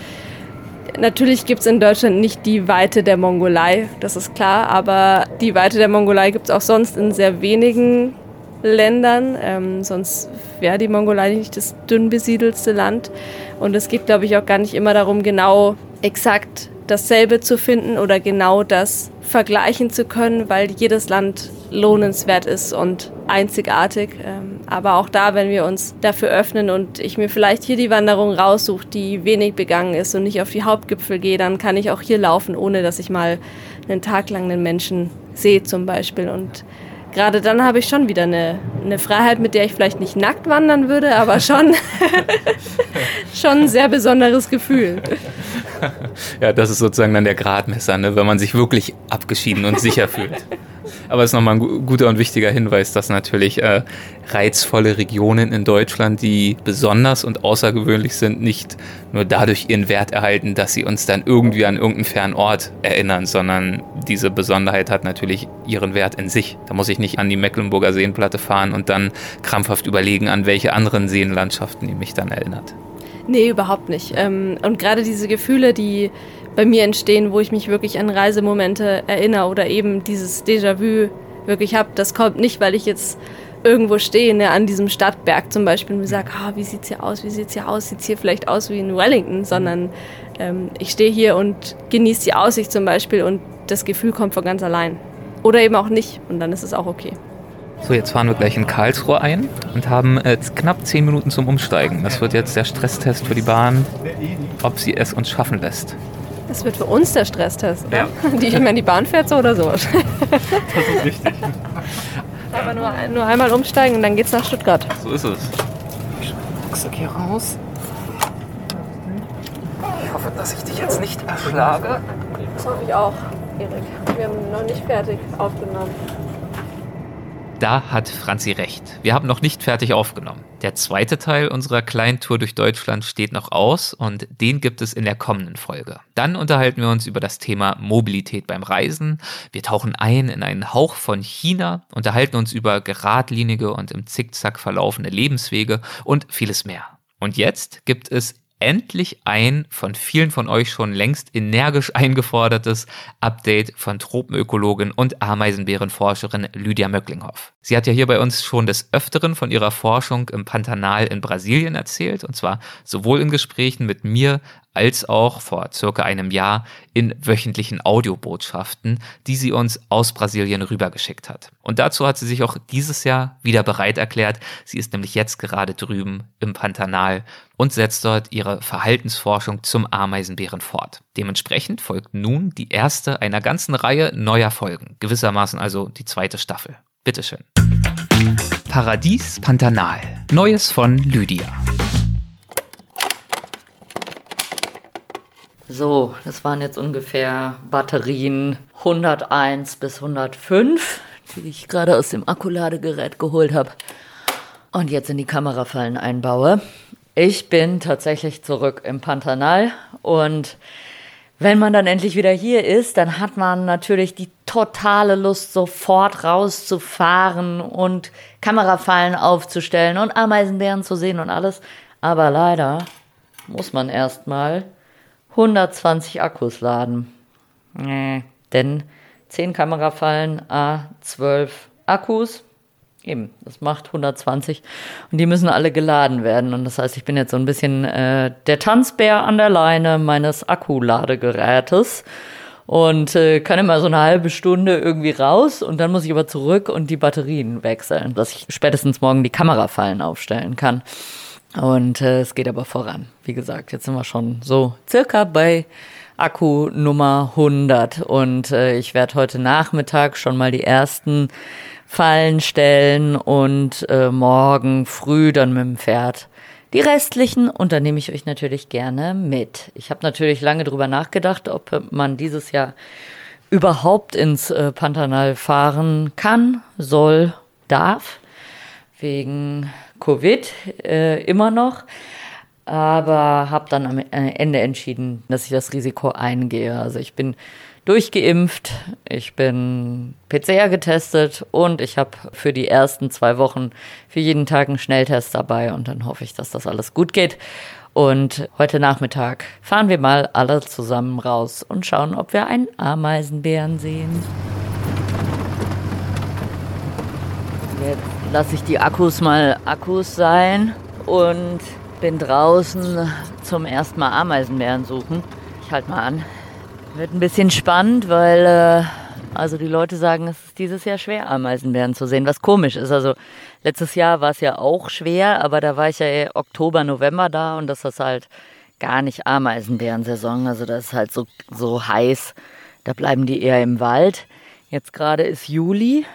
Natürlich gibt es in Deutschland nicht die Weite der Mongolei, das ist klar, aber die Weite der Mongolei gibt es auch sonst in sehr wenigen Ländern, ähm, sonst wäre die Mongolei nicht das dünn besiedelste Land, und es geht, glaube ich, auch gar nicht immer darum, genau exakt dasselbe zu finden oder genau das vergleichen zu können, weil jedes Land lohnenswert ist und einzigartig. Aber auch da, wenn wir uns dafür öffnen und ich mir vielleicht hier die Wanderung raussuche, die wenig begangen ist und nicht auf die Hauptgipfel gehe, dann kann ich auch hier laufen, ohne dass ich mal einen Tag lang einen Menschen sehe zum Beispiel. Und gerade dann habe ich schon wieder eine, eine Freiheit, mit der ich vielleicht nicht nackt wandern würde, aber schon, schon ein sehr besonderes Gefühl. Ja, das ist sozusagen dann der Gradmesser, ne, wenn man sich wirklich abgeschieden und sicher fühlt. Aber es ist nochmal ein guter und wichtiger Hinweis, dass natürlich äh, reizvolle Regionen in Deutschland, die besonders und außergewöhnlich sind, nicht nur dadurch ihren Wert erhalten, dass sie uns dann irgendwie an irgendeinen fernen Ort erinnern, sondern diese Besonderheit hat natürlich ihren Wert in sich. Da muss ich nicht an die Mecklenburger Seenplatte fahren und dann krampfhaft überlegen, an welche anderen Seenlandschaften die mich dann erinnert. Nee, überhaupt nicht. Ähm, und gerade diese Gefühle, die bei mir entstehen, wo ich mich wirklich an Reisemomente erinnere oder eben dieses Déjà-vu wirklich habe, das kommt nicht, weil ich jetzt irgendwo stehe, ne, an diesem Stadtberg zum Beispiel und mir sage, ah, wie sieht's hier aus, wie sieht's hier aus, sieht's hier vielleicht aus wie in Wellington, sondern ähm, ich stehe hier und genieße die Aussicht zum Beispiel und das Gefühl kommt von ganz allein. Oder eben auch nicht und dann ist es auch okay. So, jetzt fahren wir gleich in Karlsruhe ein und haben jetzt knapp zehn Minuten zum Umsteigen. Das wird jetzt der Stresstest für die Bahn, ob sie es uns schaffen lässt. Das wird für uns der Stresstest, oder? Ja. Die, ich meine, die Bahn fährt so oder so. Das ist richtig. Aber nur, nur einmal umsteigen und dann geht's nach Stuttgart. So ist es. Ich schaue hier raus. Ich hoffe, dass ich dich jetzt nicht erschlage. Das hoffe ich auch, Erik. Wir haben noch nicht fertig aufgenommen. Da hat Franzi recht. Wir haben noch nicht fertig aufgenommen. Der zweite Teil unserer kleinen Tour durch Deutschland steht noch aus und den gibt es in der kommenden Folge. Dann unterhalten wir uns über das Thema Mobilität beim Reisen. Wir tauchen ein in einen Hauch von China, unterhalten uns über geradlinige und im Zickzack verlaufende Lebenswege und vieles mehr. Und jetzt gibt es endlich ein von vielen von euch schon längst energisch eingefordertes Update von Tropenökologin und Ameisenbärenforscherin Lydia Möcklinghoff. Sie hat ja hier bei uns schon des Öfteren von ihrer Forschung im Pantanal in Brasilien erzählt, und zwar sowohl in Gesprächen mit mir als auch vor circa einem Jahr in wöchentlichen Audiobotschaften, die sie uns aus Brasilien rübergeschickt hat. Und dazu hat sie sich auch dieses Jahr wieder bereit erklärt. Sie ist nämlich jetzt gerade drüben im Pantanal und setzt dort ihre Verhaltensforschung zum Ameisenbären fort. Dementsprechend folgt nun die erste einer ganzen Reihe neuer Folgen, gewissermaßen also die zweite Staffel. Bitteschön. Paradies Pantanal. Neues von Lydia. So, das waren jetzt ungefähr Batterien hunderteins bis hundertfünf, die ich gerade aus dem Akkuladegerät geholt habe und jetzt in die Kamerafallen einbaue. Ich bin tatsächlich zurück im Pantanal und wenn man dann endlich wieder hier ist, dann hat man natürlich die totale Lust, sofort rauszufahren und Kamerafallen aufzustellen und Ameisenbären zu sehen und alles. Aber leider muss man erstmal hundertzwanzig Akkus laden. Nee. Denn zehn Kamerafallen, a zwölf Akkus, eben, das macht hundertzwanzig. Und die müssen alle geladen werden. Und das heißt, ich bin jetzt so ein bisschen äh, der Tanzbär an der Leine meines Akkuladegerätes und äh, kann immer so eine halbe Stunde irgendwie raus. Und dann muss ich aber zurück und die Batterien wechseln, dass ich spätestens morgen die Kamerafallen aufstellen kann. Und äh, es geht aber voran. Wie gesagt, jetzt sind wir schon so circa bei Akku Nummer hundert. Und äh, ich werde heute Nachmittag schon mal die ersten Fallen stellen und äh, morgen früh dann mit dem Pferd die restlichen. Und dann nehme ich euch natürlich gerne mit. Ich habe natürlich lange drüber nachgedacht, ob man dieses Jahr überhaupt ins äh, Pantanal fahren kann, soll, darf. Wegen Covid äh, immer noch, aber habe dann am Ende entschieden, dass ich das Risiko eingehe. Also ich bin durchgeimpft, ich bin P C R getestet und ich habe für die ersten zwei Wochen für jeden Tag einen Schnelltest dabei und dann hoffe ich, dass das alles gut geht. Und heute Nachmittag fahren wir mal alle zusammen raus und schauen, ob wir einen Ameisenbären sehen. Jetzt lasse ich die Akkus mal Akkus sein und bin draußen zum ersten Mal Ameisenbären suchen. Ich halte mal an. Wird ein bisschen spannend, weil äh, also die Leute sagen, es ist dieses Jahr schwer, Ameisenbären zu sehen, was komisch ist. Also letztes Jahr war es ja auch schwer, aber da war ich ja Oktober, November da und das ist halt gar nicht Ameisenbären-Saison. Also das ist halt so, so heiß, da bleiben die eher im Wald. Jetzt gerade ist Juli.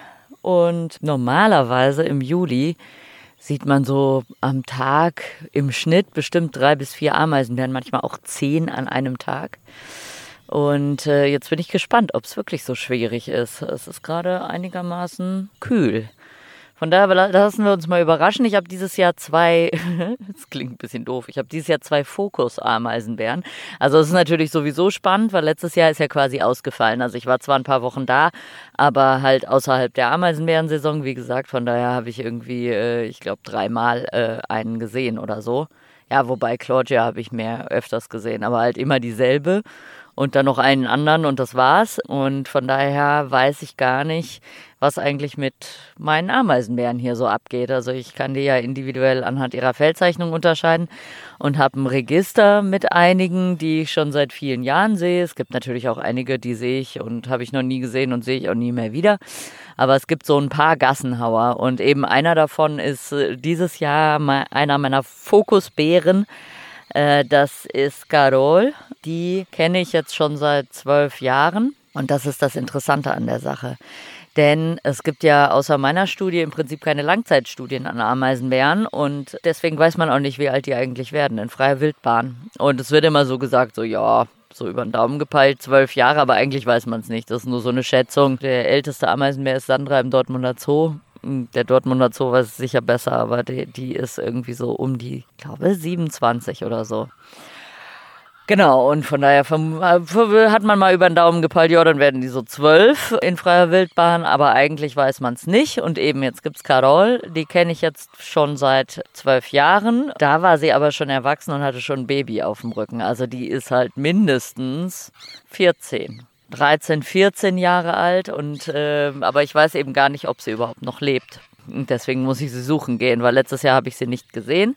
Und normalerweise im Juli sieht man so am Tag im Schnitt bestimmt drei bis vier Ameisenbären, manchmal auch zehn an einem Tag. Und äh, jetzt bin ich gespannt, ob es wirklich so schwierig ist. Es ist gerade einigermaßen kühl. Von daher lassen wir uns mal überraschen. Ich habe dieses Jahr zwei, das klingt ein bisschen doof, ich habe dieses Jahr zwei Fokus-Ameisenbären. Also es ist natürlich sowieso spannend, weil letztes Jahr ist ja quasi ausgefallen. Also ich war zwar ein paar Wochen da, aber halt außerhalb der Ameisenbären-Saison, wie gesagt. Von daher habe ich irgendwie, ich glaube, dreimal einen gesehen oder so. Ja, wobei Claudia habe ich mehr öfters gesehen, aber halt immer dieselbe und dann noch einen anderen und das war's. Und von daher weiß ich gar nicht, was eigentlich mit meinen Ameisenbären hier so abgeht. Also ich kann die ja individuell anhand ihrer Fellzeichnung unterscheiden und habe ein Register mit einigen, die ich schon seit vielen Jahren sehe. Es gibt natürlich auch einige, die sehe ich und habe ich noch nie gesehen und sehe ich auch nie mehr wieder. Aber es gibt so ein paar Gassenhauer und eben einer davon ist dieses Jahr einer meiner Fokusbären. Das ist Carol. Die kenne ich jetzt schon seit zwölf Jahren und das ist das Interessante an der Sache. Denn es gibt ja außer meiner Studie im Prinzip keine Langzeitstudien an Ameisenbären. Und deswegen weiß man auch nicht, wie alt die eigentlich werden in freier Wildbahn. Und es wird immer so gesagt, so ja, so über den Daumen gepeilt, zwölf Jahre. Aber eigentlich weiß man es nicht. Das ist nur so eine Schätzung. Der älteste Ameisenbär ist Sandra im Dortmunder Zoo. Der Dortmunder Zoo weiß es sicher besser, aber die, die ist irgendwie so um die, ich glaube, siebenundzwanzig oder so. Genau, und von daher hat man mal über den Daumen gepeilt, ja, dann werden die so zwölf in freier Wildbahn, aber eigentlich weiß man es nicht. Und eben jetzt gibt es Carol, die kenne ich jetzt schon seit zwölf Jahren. Da war sie aber schon erwachsen und hatte schon ein Baby auf dem Rücken. Also die ist halt mindestens vierzehn. dreizehn, vierzehn Jahre alt, und äh, aber ich weiß eben gar nicht, ob sie überhaupt noch lebt. Und deswegen muss ich sie suchen gehen, weil letztes Jahr habe ich sie nicht gesehen.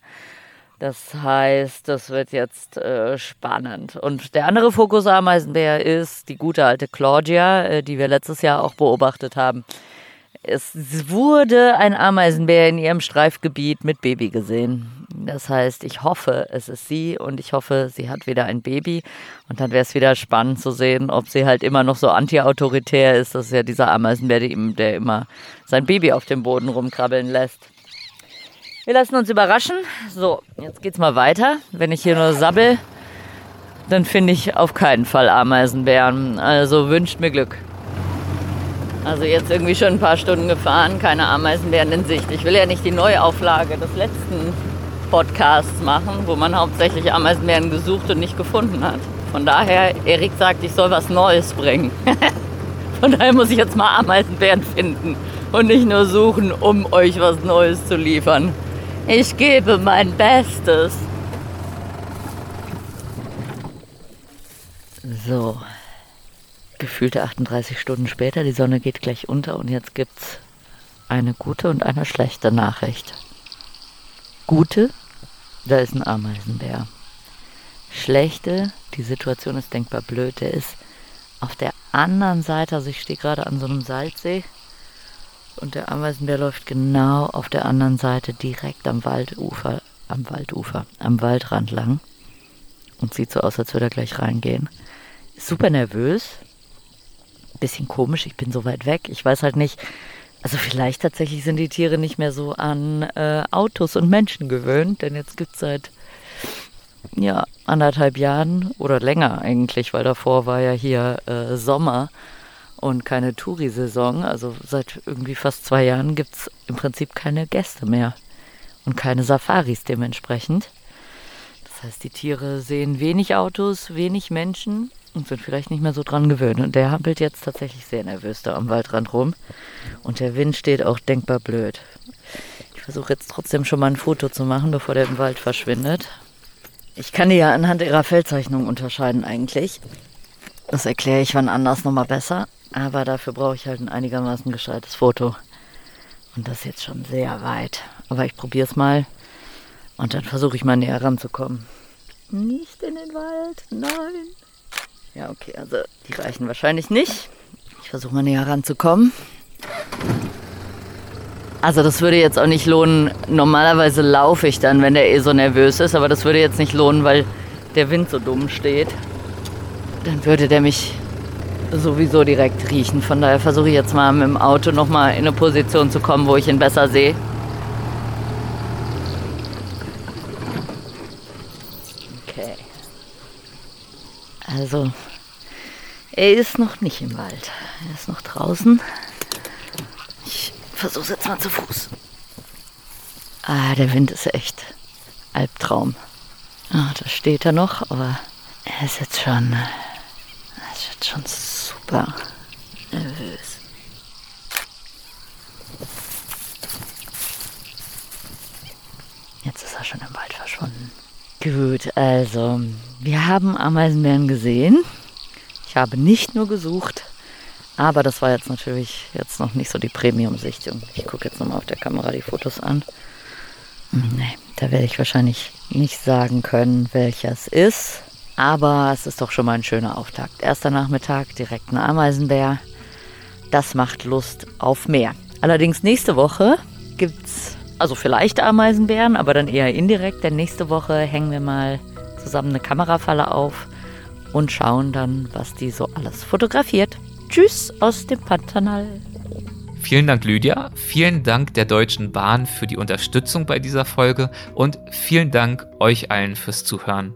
Das heißt, das wird jetzt äh, spannend. Und der andere Fokus-Ameisenbär ist die gute alte Claudia, äh, die wir letztes Jahr auch beobachtet haben. Es wurde ein Ameisenbär in ihrem Streifgebiet mit Baby gesehen. Das heißt, ich hoffe, es ist sie und ich hoffe, sie hat wieder ein Baby. Und dann wäre es wieder spannend zu sehen, ob sie halt immer noch so antiautoritär ist. Das ist ja dieser Ameisenbär, der immer sein Baby auf dem Boden rumkrabbeln lässt. Wir lassen uns überraschen. So, jetzt geht's mal weiter. Wenn ich hier nur sabbel, dann finde ich auf keinen Fall Ameisenbären. Also wünscht mir Glück. Also jetzt irgendwie schon ein paar Stunden gefahren, keine Ameisenbären in Sicht. Ich will ja nicht die Neuauflage des letzten Podcasts machen, wo man hauptsächlich Ameisenbären gesucht und nicht gefunden hat. Von daher, Erik sagt, ich soll was Neues bringen. Von daher muss ich jetzt mal Ameisenbären finden und nicht nur suchen, um euch was Neues zu liefern. Ich gebe mein Bestes. So, gefühlte achtunddreißig Stunden später, die Sonne geht gleich unter und jetzt gibt's eine gute und eine schlechte Nachricht. Gute, da ist ein Ameisenbär. Schlechte, die Situation ist denkbar blöd, der ist auf der anderen Seite, also ich stehe gerade an so einem Salzsee. Und der Ameisenbär läuft genau auf der anderen Seite direkt am Waldufer, am Waldufer, am Waldrand lang. Und sieht so aus, als würde er gleich reingehen. Ist super nervös. Bisschen komisch, ich bin so weit weg. Ich weiß halt nicht, also vielleicht tatsächlich sind die Tiere nicht mehr so an äh, Autos und Menschen gewöhnt. Denn jetzt gibt es seit ja, anderthalb Jahren oder länger eigentlich, weil davor war ja hier äh, Sommer. Und keine Touri-Saison, also seit irgendwie fast zwei Jahren gibt es im Prinzip keine Gäste mehr und keine Safaris dementsprechend. Das heißt, die Tiere sehen wenig Autos, wenig Menschen und sind vielleicht nicht mehr so dran gewöhnt. Und der hampelt jetzt tatsächlich sehr nervös da am Waldrand rum und der Wind steht auch denkbar blöd. Ich versuche jetzt trotzdem schon mal ein Foto zu machen, bevor der im Wald verschwindet. Ich kann die ja anhand ihrer Fellzeichnung unterscheiden eigentlich. Das erkläre ich wann anders nochmal besser. Aber dafür brauche ich halt ein einigermaßen gescheites Foto. Und das ist jetzt schon sehr weit. Aber ich probiere es mal. Und dann versuche ich mal näher ranzukommen. Nicht in den Wald, nein. Ja, okay, also die reichen wahrscheinlich nicht. Ich versuche mal näher ranzukommen. Also das würde jetzt auch nicht lohnen. Normalerweise laufe ich dann, wenn der eh so nervös ist. Aber das würde jetzt nicht lohnen, weil der Wind so dumm steht. Dann würde der mich sowieso direkt riechen. Von daher versuche ich jetzt mal mit dem Auto nochmal in eine Position zu kommen, wo ich ihn besser sehe. Okay. Also, er ist noch nicht im Wald. Er ist noch draußen. Ich versuche es jetzt mal zu Fuß. Ah, der Wind ist echt Albtraum. Ah, da steht er noch, aber er ist jetzt schon... Er ist jetzt schon super nervös. Jetzt ist er schon im Wald verschwunden. Gut, also, wir haben Ameisenbären gesehen. Ich habe nicht nur gesucht, aber das war jetzt natürlich jetzt noch nicht so die Premium-Sichtung. Ich gucke jetzt nochmal auf der Kamera die Fotos an. Nee, da werde ich wahrscheinlich nicht sagen können, welcher es ist. Aber es ist doch schon mal ein schöner Auftakt. Erster Nachmittag, direkt ein Ameisenbär. Das macht Lust auf mehr. Allerdings nächste Woche gibt's also vielleicht Ameisenbären, aber dann eher indirekt. Denn nächste Woche hängen wir mal zusammen eine Kamerafalle auf und schauen dann, was die so alles fotografiert. Tschüss aus dem Pantanal. Vielen Dank, Lydia. Vielen Dank der Deutschen Bahn für die Unterstützung bei dieser Folge. Und vielen Dank euch allen fürs Zuhören.